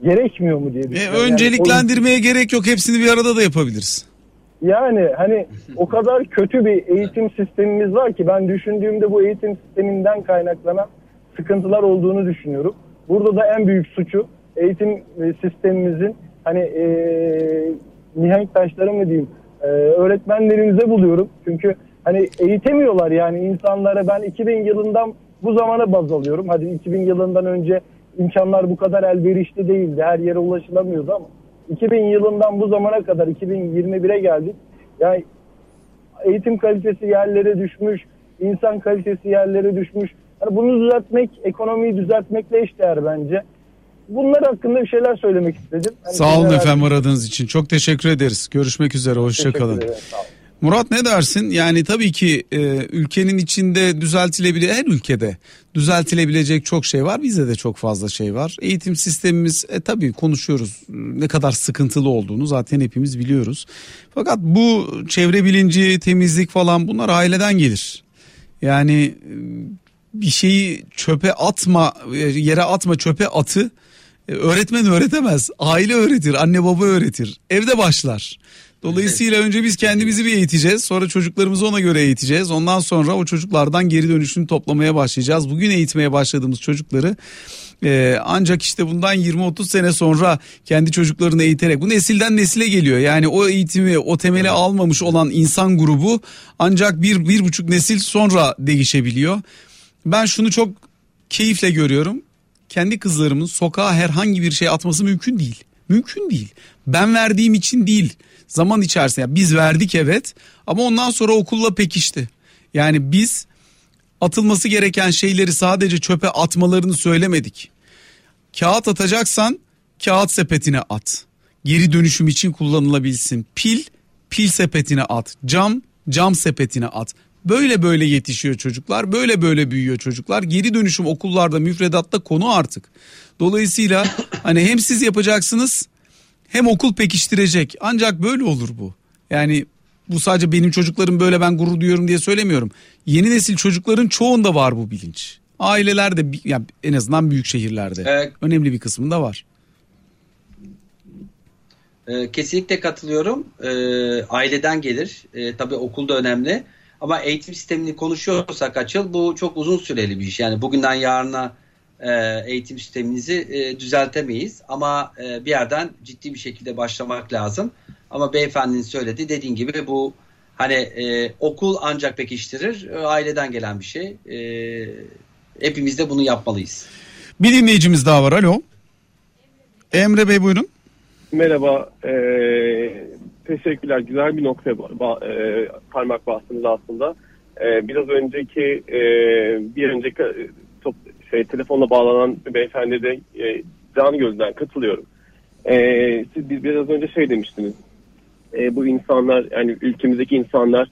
gerekmiyor mu diye düşünüyorum. Önceliklendirmeye yani, gerek yok. Hepsini bir arada da yapabiliriz. Yani hani o kadar kötü bir eğitim sistemimiz var ki ben düşündüğümde bu eğitim sisteminden kaynaklanan sıkıntılar olduğunu düşünüyorum. Burada da en büyük suçu eğitim sistemimizin hani mihenk taşları mı diyeyim öğretmenlerimize buluyorum. Çünkü hani eğitemiyorlar yani insanlara. Ben 2000 yılından bu zamana baz alıyorum. Hadi 2000 yılından önce imkanlar bu kadar elverişli değildi. Her yere ulaşılamıyordu ama 2000 yılından bu zamana kadar 2021'e geldik. Yani eğitim kalitesi yerlere düşmüş, insan kalitesi yerlere düşmüş. Yani bunu düzeltmek, ekonomiyi düzeltmekle eşdeğer bence. Bunlar hakkında bir şeyler söylemek istedim. Yani sağ olun efendim aradığınız için. Çok teşekkür ederiz. Görüşmek üzere. Hoşçakalın. Murat ne dersin? Yani tabii ki ülkenin içinde düzeltilebilecek, her ülkede düzeltilebilecek çok şey var. Bizde de çok fazla şey var. Eğitim sistemimiz tabii konuşuyoruz. Ne kadar sıkıntılı olduğunu zaten hepimiz biliyoruz. Fakat bu çevre bilinci, temizlik falan bunlar aileden gelir. Yani bir şeyi çöpe atma, yere atma çöpe atı. Öğretmen öğretemez. Aile öğretir, anne baba öğretir. Evde başlar. Dolayısıyla önce biz kendimizi bir eğiteceğiz, sonra çocuklarımızı ona göre eğiteceğiz. Ondan sonra o çocuklardan geri dönüşünü toplamaya başlayacağız. Bugün eğitmeye başladığımız çocukları ancak işte bundan 20-30 sene sonra kendi çocuklarını eğiterek, bu nesilden nesile geliyor. Yani o eğitimi, o temeli almamış olan insan grubu ancak 1-1,5 nesil sonra değişebiliyor. Ben şunu çok keyifle görüyorum. Kendi kızlarımın sokağa herhangi bir şey atması mümkün değil. Mümkün değil. Ben verdiğim için değil. Zaman içerisinde yani biz verdik evet ama ondan sonra okulla pekişti. Yani biz atılması gereken şeyleri sadece çöpe atmalarını söylemedik. Kağıt atacaksan kağıt sepetine at. Geri dönüşüm için kullanılabilsin. Pil, pil sepetine at. Cam, cam sepetine at. Böyle böyle yetişiyor çocuklar, böyle böyle büyüyor çocuklar. Geri dönüşüm okullarda, müfredatta konu artık. Dolayısıyla hani hem siz yapacaksınız hem okul pekiştirecek. Ancak böyle olur bu. Yani bu sadece benim çocuklarım böyle ben gurur duyuyorum diye söylemiyorum. Yeni nesil çocukların çoğunda var bu bilinç. Ailelerde yani en azından büyük şehirlerde önemli bir kısmında var. Kesinlikle katılıyorum. Aileden gelir. Tabii okul da önemli. Ama eğitim sistemini konuşuyorsak Açıl bu çok uzun süreli bir iş. Yani bugünden yarına eğitim sistemimizi düzeltemeyiz. Ama bir yerden ciddi bir şekilde başlamak lazım. Ama beyefendinin söylediği dediğin gibi bu hani okul ancak pekiştirir. Aileden gelen bir şey. Hepimiz de bunu yapmalıyız. Bir dinleyicimiz daha var. Alo. Emre Bey buyurun. Merhaba. Teşekkürler. Güzel bir noktaya parmak bastınız aslında. Biraz önceki telefonla bağlanan beyefendi de can gözden katılıyorum. Siz biraz önce şey demiştiniz. Bu insanlar yani ülkemizdeki insanlar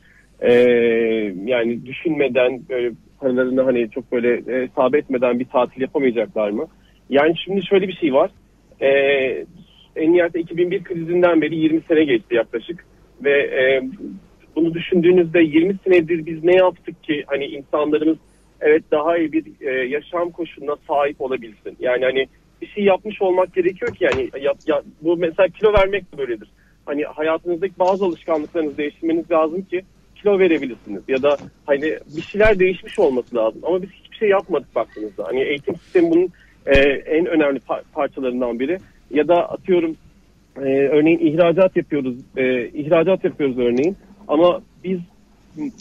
yani düşünmeden böyle paralarını hani çok böyle sabitmeden bir tatil yapamayacaklar mı? Yani şimdi şöyle bir şey var. En nihayet 2001 krizinden beri 20 sene geçti yaklaşık ve Bunu düşündüğünüzde 20 senedir biz ne yaptık ki hani insanlarımız evet daha iyi bir yaşam koşuluna sahip olabilsin. Yani hani bir şey yapmış olmak gerekiyor ki yani bu mesela kilo vermek de böyledir. Hani hayatınızdaki bazı alışkanlıklarınızı değiştirmeniz lazım ki kilo verebilirsiniz ya da hani bir şeyler değişmiş olması lazım. Ama biz hiçbir şey yapmadık baktığınızda. Hani eğitim sistemi bunun en önemli parçalarından biri. Ya da atıyorum örneğin ihracat yapıyoruz örneğin. Ama biz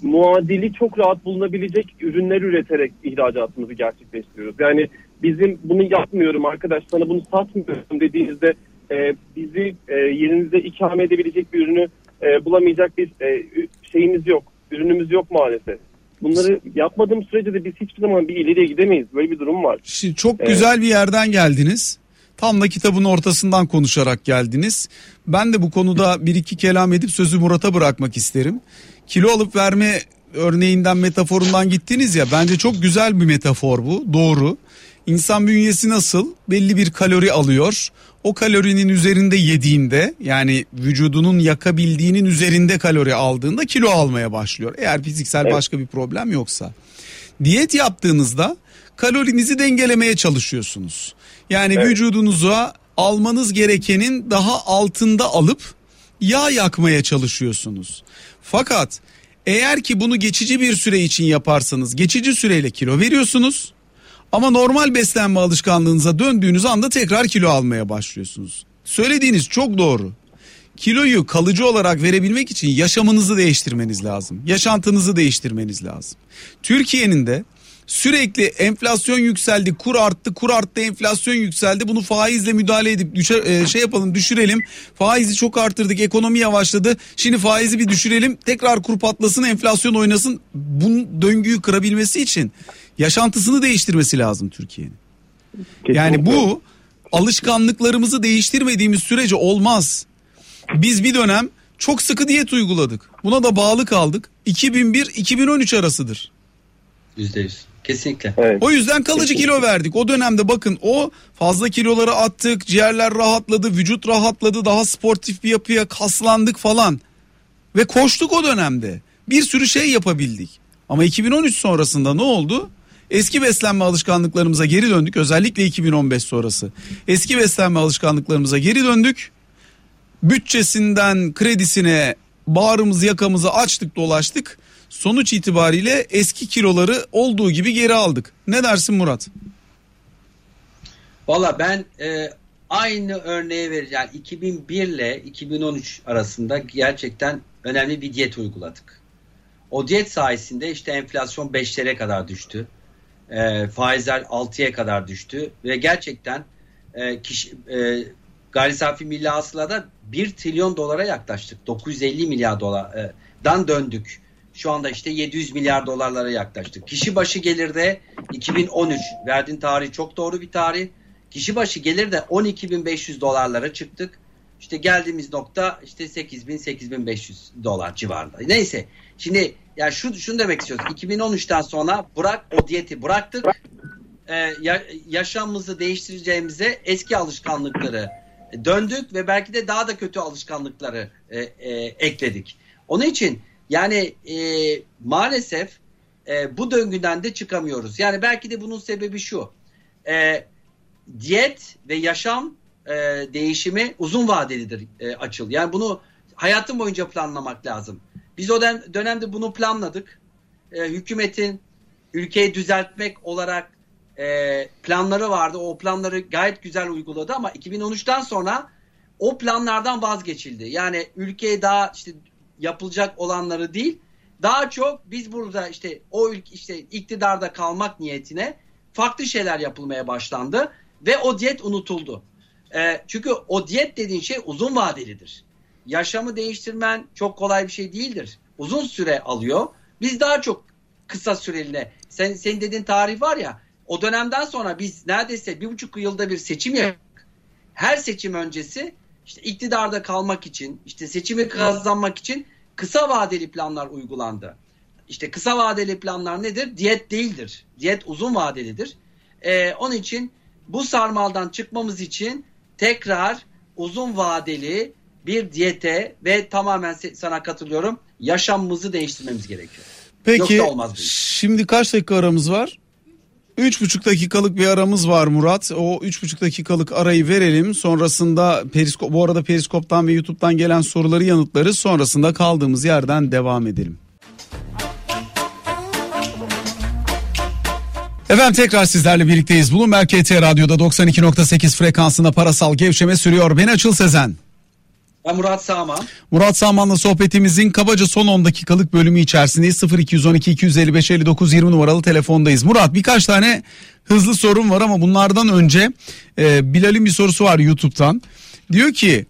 muadili çok rahat bulunabilecek ürünler üreterek ihracatımızı gerçekleştiriyoruz. Yani bizim bunu yapmıyorum arkadaş, sana bunu satmıyorum dediğinizde bizi yerinizde ikame edebilecek bir ürünü bulamayacak bir şeyimiz yok. Ürünümüz yok maalesef. Bunları yapmadığım sürece de biz hiçbir zaman bir ileriye gidemeyiz. Böyle bir durum var. Şimdi çok güzel bir yerden geldiniz. Tam da kitabın ortasından konuşarak geldiniz. Ben de bu konuda bir iki kelam edip sözü Murat'a bırakmak isterim. Kilo alıp verme örneğinden, metaforundan gittiniz ya, bence çok güzel bir metafor bu, doğru. İnsan bünyesi nasıl belli bir kalori alıyor, o kalorinin üzerinde yediğinde, yani vücudunun yakabildiğinin üzerinde kalori aldığında kilo almaya başlıyor. Eğer fiziksel başka bir problem yoksa. Diyet yaptığınızda kalorinizi dengelemeye çalışıyorsunuz. Yani vücudunuza almanız gerekenin daha altında alıp yağ yakmaya çalışıyorsunuz. Fakat eğer ki bunu geçici bir süre için yaparsanız geçici süreyle kilo veriyorsunuz. Ama normal beslenme alışkanlığınıza döndüğünüz anda tekrar kilo almaya başlıyorsunuz. Söylediğiniz çok doğru. Kiloyu kalıcı olarak verebilmek için yaşamınızı değiştirmeniz lazım. Yaşantınızı değiştirmeniz lazım. Türkiye'nin de sürekli enflasyon yükseldi, kur arttı, enflasyon yükseldi. Bunu faizle müdahale edip düşürelim. Faizi çok arttırdık, ekonomi yavaşladı. Şimdi faizi bir düşürelim, tekrar kur patlasın, enflasyon oynasın. Bunun döngüyü kırabilmesi için yaşantısını değiştirmesi lazım Türkiye'nin. Yani bu alışkanlıklarımızı değiştirmediğimiz sürece olmaz. Biz bir dönem çok sıkı diyet uyguladık. Buna da bağlı kaldık. 2001-2013 arasıdır. %100. Kesinlikle. Evet. O yüzden kalıcı kilo verdik. O dönemde bakın o fazla kiloları attık, ciğerler rahatladı, vücut rahatladı, daha sportif bir yapıya kaslandık falan. Ve koştuk o dönemde. Bir sürü şey yapabildik. Ama 2013 sonrasında ne oldu? Eski beslenme alışkanlıklarımıza geri döndük. Özellikle 2015 sonrası. Eski beslenme alışkanlıklarımıza geri döndük. Bütçesinden kredisine bağrımızı yakamızı açtık dolaştık. Sonuç itibariyle eski kiloları olduğu gibi geri aldık. Ne dersin Murat? Valla ben aynı örneği vereceğim. 2001 ile 2013 arasında gerçekten önemli bir diyet uyguladık. O diyet sayesinde işte enflasyon 5'lere kadar düştü. Faizler 6'ya kadar düştü. Ve gerçekten gayri safi milli hasılada 1 trilyon dolara yaklaştık. 950 milyar dolardan döndük. Şu anda işte 700 milyar dolarlara yaklaştık. Kişi başı gelirde 2013 verdiğin tarih çok doğru bir tarih. Kişi başı gelirde 12.500 dolarlara çıktık. İşte geldiğimiz nokta işte 8.000-8.500 dolar civarında. Neyse şimdi yani şunu demek istiyoruz. 2013'ten sonra o diyeti bıraktık. Yaşamımızı değiştireceğimize eski alışkanlıkları döndük ve belki de daha da kötü alışkanlıkları ekledik. Onun için yani maalesef bu döngüden de çıkamıyoruz. Yani belki de bunun sebebi şu. Diyet ve yaşam değişimi uzun vadelidir Açıl. Yani bunu hayatın boyunca planlamak lazım. Biz o dönemde bunu planladık. Hükümetin ülkeyi düzeltmek olarak planları vardı. O planları gayet güzel uyguladı ama 2013'ten sonra o planlardan vazgeçildi. Yani ülkeyi daha işte yapılacak olanları değil, daha çok biz burada işte iktidarda kalmak niyetine farklı şeyler yapılmaya başlandı ve o diyet unutuldu. Çünkü o diyet dediğin şey uzun vadelidir. Yaşamı değiştirmen çok kolay bir şey değildir. Uzun süre alıyor. Biz daha çok kısa süreliğine, senin dediğin tarih var ya, o dönemden sonra biz neredeyse 1,5 yılda bir seçim yaptık. Her seçim öncesi İşte iktidarda kalmak için, işte seçimi kazanmak için kısa vadeli planlar uygulandı. İşte kısa vadeli planlar nedir? Diyet değildir. Diyet uzun vadelidir. Onun için bu sarmaldan çıkmamız için tekrar uzun vadeli bir diyete ve tamamen sana katılıyorum, yaşamımızı değiştirmemiz gerekiyor. Peki şimdi kaç dakika aramız var? 3,5 dakikalık bir aramız var Murat. O 3,5 dakikalık arayı verelim. Sonrasında bu arada Periskop'tan ve YouTube'dan gelen soruları yanıtlarız. Sonrasında kaldığımız yerden devam edelim. Efendim tekrar sizlerle birlikteyiz. Bloomberg KT Radyo'da 92.8 frekansında parasal gevşeme sürüyor. Ben Açıl Sezen. Ben Murat Sağman. Murat Sağman'la sohbetimizin kabaca son 10 dakikalık bölümü içerisindeyiz. 0212-255-59-20 numaralı telefondayız. Murat, birkaç tane hızlı sorum var ama bunlardan önce Bilal'in bir sorusu var YouTube'dan. Diyor ki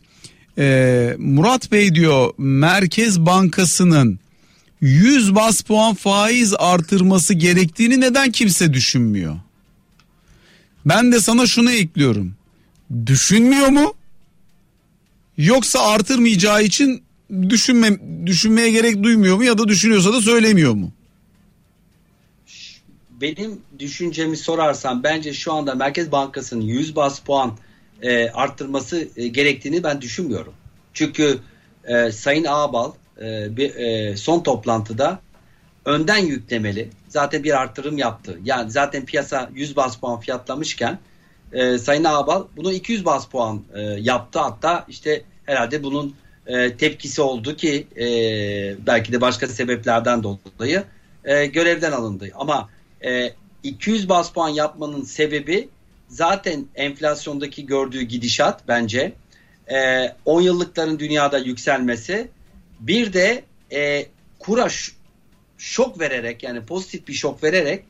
Murat Bey diyor, Merkez Bankası'nın 100 bas puan faiz artırması gerektiğini neden kimse düşünmüyor? Ben de sana şunu ekliyorum. Düşünmüyor mu? Yoksa artırmayacağı için düşünmeye gerek duymuyor mu, ya da düşünüyorsa da söylemiyor mu? Benim düşüncemi sorarsan bence şu anda Merkez Bankası'nın 100 bas puan arttırması gerektiğini ben düşünmüyorum. Çünkü Sayın Ağbal son toplantıda önden yüklemeli zaten bir artırım yaptı. Yani zaten piyasa 100 bas puan fiyatlamışken Sayın Ağbal bunu 200 baz puan yaptı. Hatta işte herhalde bunun tepkisi oldu ki belki de başka sebeplerden dolayı görevden alındı. Ama 200 baz puan yapmanın sebebi zaten enflasyondaki gördüğü gidişat bence. 10 yıllıkların dünyada yükselmesi, bir de kura şok vererek, yani pozitif bir şok vererek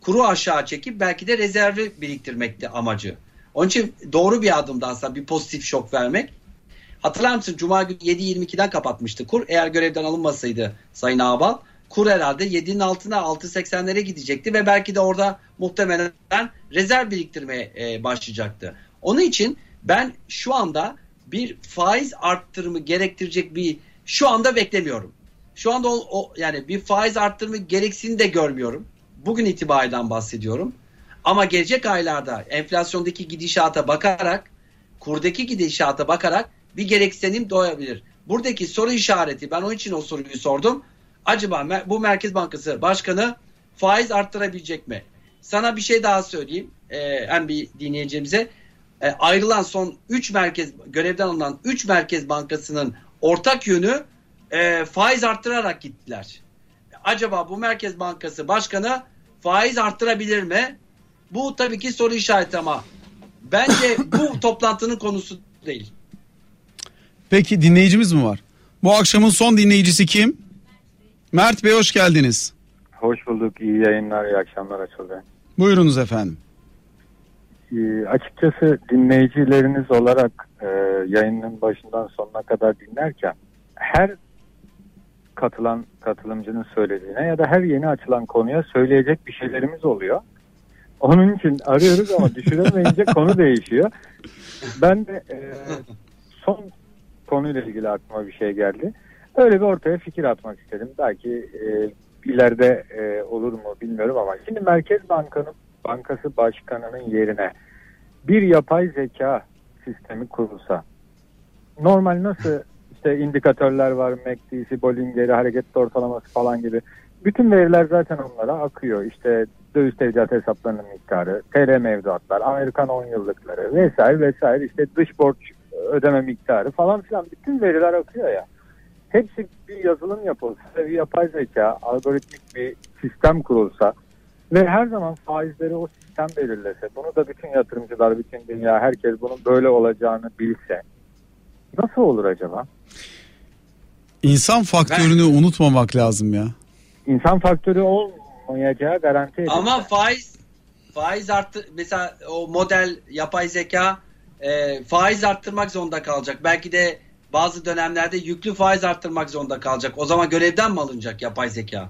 kuru aşağı çekip belki de rezervi biriktirmekti amacı. Onun için doğru bir adımdı aslında bir pozitif şok vermek. Hatırlar mısın, Cuma günü 7.22'den kapatmıştı kur. Eğer görevden alınmasaydı Sayın Ağbal, kur herhalde 7'nin altına 6.80'lere gidecekti ve belki de orada muhtemelen rezerv biriktirmeye başlayacaktı. Onun için ben şu anda bir faiz arttırımı gerektirecek bir şu anda beklemiyorum. Şu anda yani bir faiz arttırımı gereksinini de görmüyorum. Bugün itibariyle bahsediyorum. Ama gelecek aylarda enflasyondaki gidişata bakarak, kurdaki gidişata bakarak bir gereksinim doğabilir. Buradaki soru işareti, ben onun için o soruyu sordum. Acaba bu Merkez Bankası Başkanı faiz arttırabilecek mi? Sana bir şey daha söyleyeyim. Hem bir dinleyeceğimize. Ayrılan son 3 merkez, görevden alınan 3 Merkez Bankası'nın ortak yönü faiz arttırarak gittiler. Acaba bu Merkez Bankası Başkanı faiz arttırabilir mi? Bu tabii ki soru işareti ama bence bu toplantının konusu değil. Peki dinleyicimiz mi var? Bu akşamın son dinleyicisi kim? Mert Bey, hoş geldiniz. Hoş bulduk. İyi yayınlar, iyi akşamlar açıldı. Buyurunuz efendim. Açıkçası dinleyicileriniz olarak yayının başından sonuna kadar dinlerken her katılan katılımcının söylediğine ya da her yeni açılan konuya söyleyecek bir şeylerimiz oluyor. Onun için arıyoruz ama düşünemeyince konu değişiyor. Ben de son konuyla ilgili aklıma bir şey geldi. Öyle bir ortaya fikir atmak istedim. Belki ileride olur mu bilmiyorum ama şimdi Merkez Bankası Başkanı'nın yerine bir yapay zeka sistemi kurulsa, normal nasıl İşte indikatörler var, MACD'si, Bollinger'i, hareket ortalaması falan gibi. Bütün veriler zaten onlara akıyor. İşte döviz tevdiat hesaplarının miktarı, TL mevduatlar, Amerikan 10 yıllıkları vesaire vesaire, işte dış borç ödeme miktarı falan filan, bütün veriler akıyor ya. Hepsi bir yazılım yapılsa, bir yapay zeka, algoritmik bir sistem kurulsa ve her zaman faizleri o sistem belirlese, bunu da bütün yatırımcılar, bütün dünya, herkes bunun böyle olacağını bilse, nasıl olur acaba? İnsan faktörünü unutmamak lazım ya. İnsan faktörü olmayacağı garanti edilir. Ama faiz arttı mesela, o model yapay zeka faiz arttırmak zorunda kalacak. Belki de bazı dönemlerde yüklü faiz arttırmak zorunda kalacak. O zaman görevden mi alınacak yapay zeka?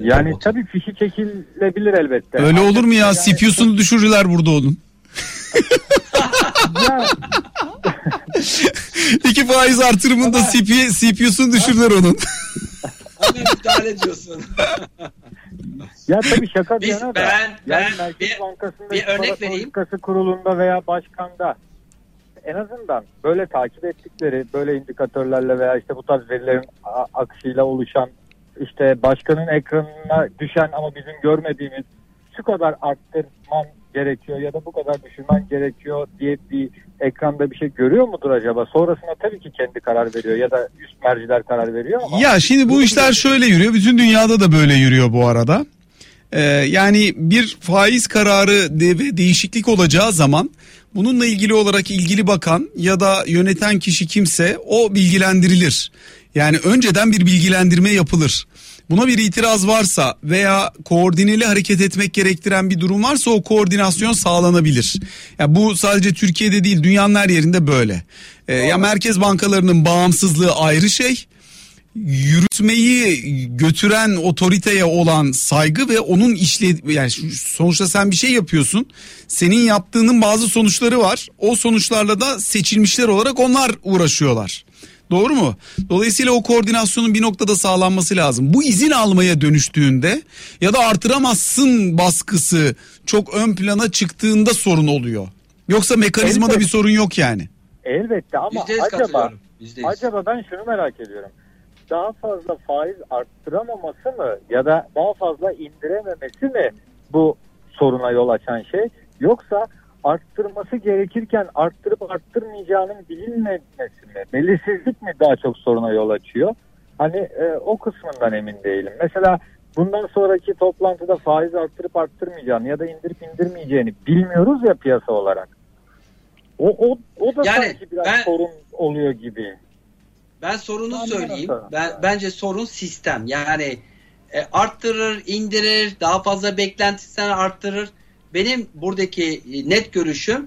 Yani robot. Tabii fişi çekilebilir elbette. Öyle olur mu ya? Yani CPU'sunu düşürürler burada onun. Ya. 2 faiz artırımında CPU'sunu düşürler onun. Onu iptal ediyorsun. Ya tabii şaka bir yana da. Ben yani Merkez Bankası'nda bir örnek vereyim. Kurulunda veya başkanda en azından böyle takip ettikleri, böyle indikatörlerle veya işte bu tarz verilerin aksıyla oluşan, işte başkanın ekranına düşen ama bizim görmediğimiz şu kadar arttırman gerekiyor ya da bu kadar düşürmen gerekiyor diye bir ekranda bir şey görüyor mudur acaba? Sonrasında tabii ki kendi karar veriyor ya da üst merciler karar veriyor ama. Ya şimdi bu işler şöyle yürüyor. Bütün dünyada da böyle yürüyor bu arada. Yani bir faiz kararı ve değişiklik olacağı zaman bununla ilgili olarak ilgili bakan ya da yöneten kişi kimse o bilgilendirilir. Yani önceden bir bilgilendirme yapılır. Buna bir itiraz varsa veya koordineli hareket etmek gerektiren bir durum varsa o koordinasyon sağlanabilir. Yani bu sadece Türkiye'de değil, dünyanın her yerinde böyle. Ya merkez bankalarının bağımsızlığı ayrı şey. Yürütmeyi götüren otoriteye olan saygı ve onun yani sonuçta sen bir şey yapıyorsun. Senin yaptığının bazı sonuçları var. O sonuçlarla da seçilmişler olarak onlar uğraşıyorlar. Doğru mu? Dolayısıyla o koordinasyonun bir noktada sağlanması lazım. Bu izin almaya dönüştüğünde ya da artıramazsın baskısı çok ön plana çıktığında sorun oluyor. Yoksa mekanizmada elbette bir sorun yok yani. Elbette ama acaba ben şunu merak ediyorum. Daha fazla faiz arttıramaması mı ya da daha fazla indirememesi mi bu soruna yol açan şey? Yoksa arttırması gerekirken arttırıp arttırmayacağının bilinmemesi mi, belirsizlik mi daha çok soruna yol açıyor? Hani o kısmından emin değilim. Mesela bundan sonraki toplantıda faiz arttırıp arttırmayacağını ya da indirip indirmeyeceğini bilmiyoruz ya piyasa olarak. O da yani sanki biraz sorun oluyor gibi. Ben sorunu söyleyeyim. Bence sorun sistem. Yani arttırır, indirir, daha fazla beklentisinden arttırır. Benim buradaki net görüşüm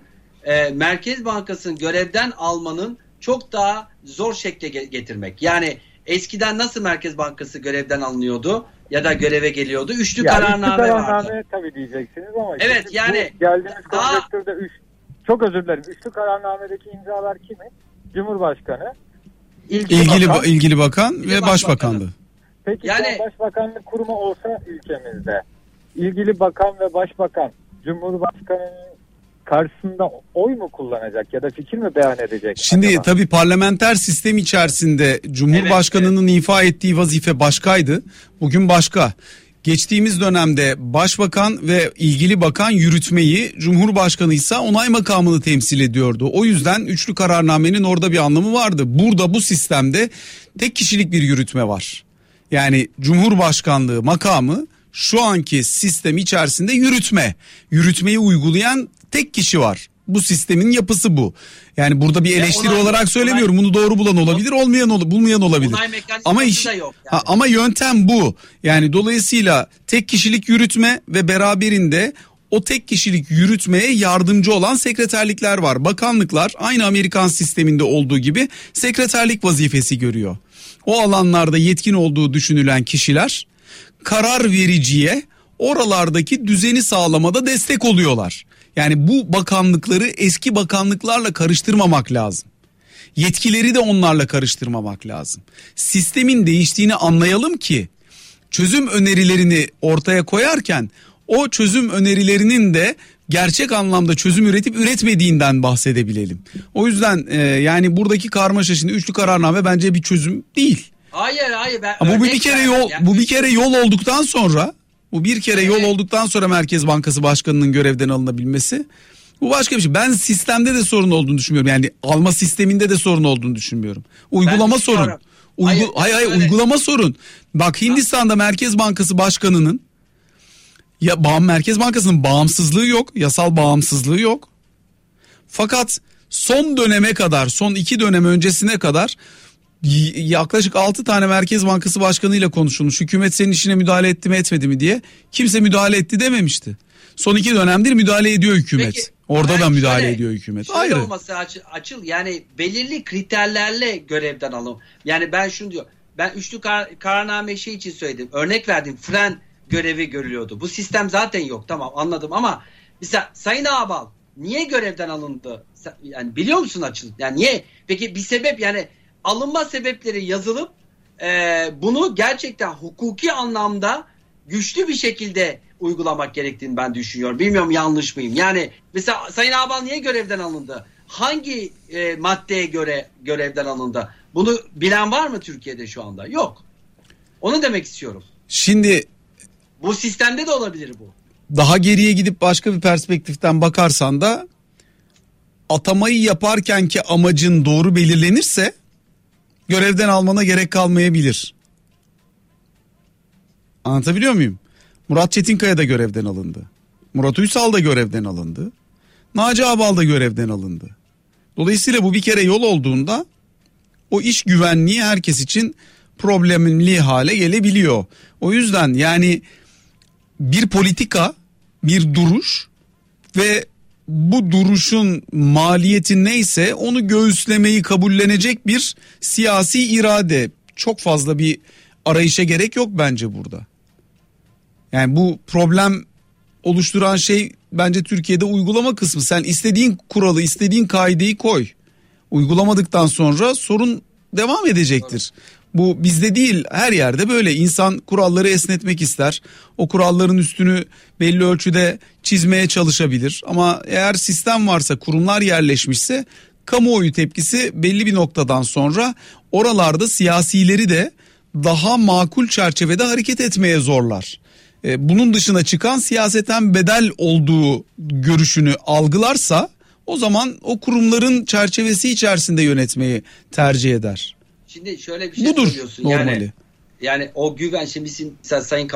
Merkez Bankası'nın görevden almanın çok daha zor şekle getirmek. Yani eskiden nasıl Merkez Bankası görevden alınıyordu ya da göreve geliyordu? Üçlü kararname vardı. Tabii diyeceksiniz ama. Evet yani. Geldiğimiz konjektürde çok özür dilerim. Üçlü kararnamedeki imzalar kimin? Cumhurbaşkanı. İlgili bakan ve başbakandı. Peki yani, başbakanlık kurumu olsa ülkemizde ilgili bakan ve başbakan Cumhurbaşkanı'nın karşısında oy mu kullanacak ya da fikir mi beyan edecek? Şimdi acaba? Tabii parlamenter sistem içerisinde Cumhurbaşkanı'nın ifa ettiği vazife başkaydı. Bugün başka. Geçtiğimiz dönemde başbakan ve ilgili bakan yürütmeyi, Cumhurbaşkanı ise onay makamını temsil ediyordu. O yüzden üçlü kararnamenin orada bir anlamı vardı. Burada bu sistemde tek kişilik bir yürütme var. Yani Cumhurbaşkanlığı makamı şu anki sistem içerisinde yürütmeyi uygulayan tek kişi var. Bu sistemin yapısı bu. Yani burada bir eleştiri olarak söylemiyorum. Bunu doğru bulan olabilir, bulmayan olabilir. Ama yok yani. Ama yöntem bu. Yani dolayısıyla tek kişilik yürütme ve beraberinde o tek kişilik yürütmeye yardımcı olan sekreterlikler var. Bakanlıklar aynı Amerikan sisteminde olduğu gibi sekreterlik vazifesi görüyor. O alanlarda yetkin olduğu düşünülen kişiler karar vericiye oralardaki düzeni sağlamada destek oluyorlar. Yani bu bakanlıkları eski bakanlıklarla karıştırmamak lazım. Yetkileri de onlarla karıştırmamak lazım. Sistemin değiştiğini anlayalım ki çözüm önerilerini ortaya koyarken o çözüm önerilerinin de gerçek anlamda çözüm üretip üretmediğinden bahsedebilelim. O yüzden yani buradaki karmaşa, şimdi üçlü kararname bence bir çözüm değil. Hayır. Bu bir kere yol olduktan sonra Merkez Bankası Başkanı'nın görevden alınabilmesi bu başka bir şey. Ben sistemde de sorun olduğunu düşünmüyorum. Yani alma sisteminde de sorun olduğunu düşünmüyorum. Uygulama sorun. Hayır, uygulama sorun. Bak Hindistan'da Merkez Bankası Başkanı'nın Merkez Bankası'nın bağımsızlığı yok. Yasal bağımsızlığı yok. Fakat son 2 dönem öncesine kadar yaklaşık 6 tane Merkez Bankası Başkanı ile konuşulmuş. Hükümet senin işine müdahale etti mi etmedi mi diye. Kimse müdahale etti dememişti. Son 2 dönemdir müdahale ediyor hükümet. Peki, orada da müdahale ediyor hükümet. Hayır. Olması açıl yani belirli kriterlerle görevden alın. Yani ben şunu diyor. Ben üçlü kararname için söyledim. Örnek verdim. Fren görevi görülüyordu. Bu sistem zaten yok. Tamam anladım ama mesela Sayın Ağbal niye görevden alındı? Yani biliyor musun açıl? Yani niye? Peki bir sebep yani alınma sebepleri yazılıp bunu gerçekten hukuki anlamda güçlü bir şekilde uygulamak gerektiğini ben düşünüyorum. Bilmiyorum yanlış mıyım? Yani mesela Sayın Ağbal niye görevden alındı? hangi maddeye göre görevden alındı? Bunu bilen var mı Türkiye'de şu anda? Yok. Onu demek istiyorum. Şimdi bu sistemde de olabilir bu. Daha geriye gidip başka bir perspektiften bakarsan da atamayı yaparkenki amacın doğru belirlenirse görevden almana gerek kalmayabilir. Anlatabiliyor muyum? Murat Çetinkaya da görevden alındı. Murat Uysal da görevden alındı. Naci Ağbal da görevden alındı. Dolayısıyla bu bir kere yol olduğunda o iş güvenliği herkes için problemli hale gelebiliyor. O yüzden yani bir politika, bir duruş ve bu duruşun maliyeti neyse onu göğüslemeyi kabullenecek bir siyasi irade. Çok fazla bir arayışa gerek yok bence burada. Yani bu problem oluşturan şey bence Türkiye'de uygulama kısmı. Sen istediğin kuralı, istediğin kaideyi koy. Uygulamadıktan sonra sorun devam edecektir. Bu bizde değil, her yerde böyle. İnsan kuralları esnetmek ister. O kuralların üstünü belli ölçüde çizmeye çalışabilir. Ama eğer sistem varsa, kurumlar yerleşmişse kamuoyu tepkisi belli bir noktadan sonra oralarda siyasileri de daha makul çerçevede hareket etmeye zorlar. Bunun dışına çıkan siyaseten bedel olduğu görüşünü algılarsa o zaman o kurumların çerçevesi içerisinde yönetmeyi tercih eder. Şimdi şöyle bir şey söylüyorsun normali. Yani o güven, şimdi mesela Sayın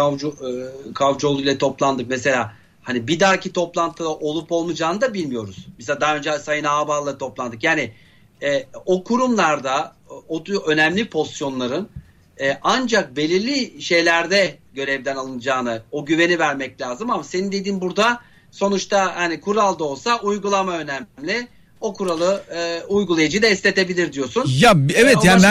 Kavcıoğlu ile toplandık mesela, hani bir dahaki toplantıda olup olmayacağını da bilmiyoruz. Mesela daha önce Sayın Ağbal'la toplandık. Yani o kurumlarda o önemli pozisyonların ancak belirli şeylerde görevden alınacağını, o güveni vermek lazım. Ama senin dediğin burada sonuçta hani kural da olsa uygulama önemli. O kuralı uygulayıcı da esnetebilir diyorsun. Ya evet, yani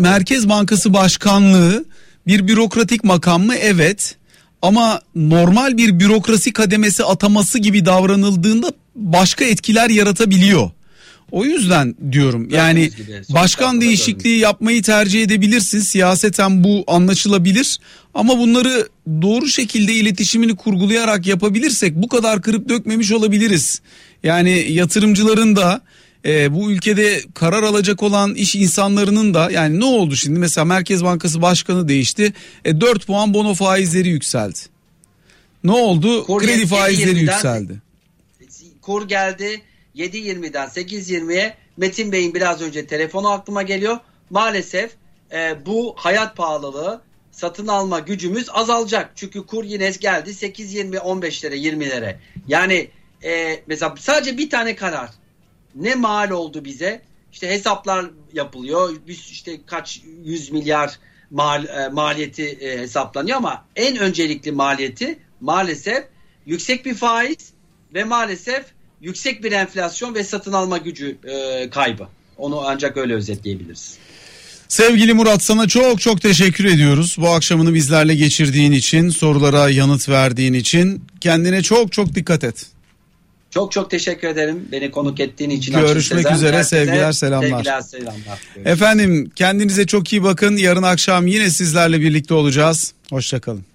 Merkez Bankası Başkanlığı bir bürokratik makam mı? Evet. Ama normal bir bürokrasi kademesi ataması gibi davranıldığında başka etkiler yaratabiliyor. O yüzden diyorum yani başkan değişikliği yapmayı tercih edebilirsin. Siyaseten bu anlaşılabilir ama bunları doğru şekilde iletişimini kurgulayarak yapabilirsek bu kadar kırıp dökmemiş olabiliriz. Yani yatırımcıların da bu ülkede karar alacak olan iş insanlarının da, yani ne oldu şimdi mesela Merkez Bankası Başkanı değişti. 4 puan bono faizleri yükseldi. Ne oldu? Kredi faizleri yükseldi. Kur geldi. 7.20'den 8.20'ye Metin Bey'in biraz önce telefonu aklıma geliyor. Maalesef bu hayat pahalılığı, satın alma gücümüz azalacak. Çünkü kur yine geldi 8.20, 15'lere, 20'lere. Yani mesela sadece bir tane karar ne mal oldu bize? İşte hesaplar yapılıyor. Biz işte kaç 100 milyar maliyeti hesaplanıyor ama en öncelikli maliyeti maalesef yüksek bir faiz ve maalesef yüksek bir enflasyon ve satın alma gücü kaybı. Onu ancak öyle özetleyebiliriz. Sevgili Murat, sana çok çok teşekkür ediyoruz. Bu akşamını bizlerle geçirdiğin için, sorulara yanıt verdiğin için. Kendine çok çok dikkat et. Çok çok teşekkür ederim beni konuk ettiğin için. Görüşmek üzere, sevgiler, selamlar. Sevgiler, selamlar. Efendim, kendinize çok iyi bakın. Yarın akşam yine sizlerle birlikte olacağız. Hoşça kalın.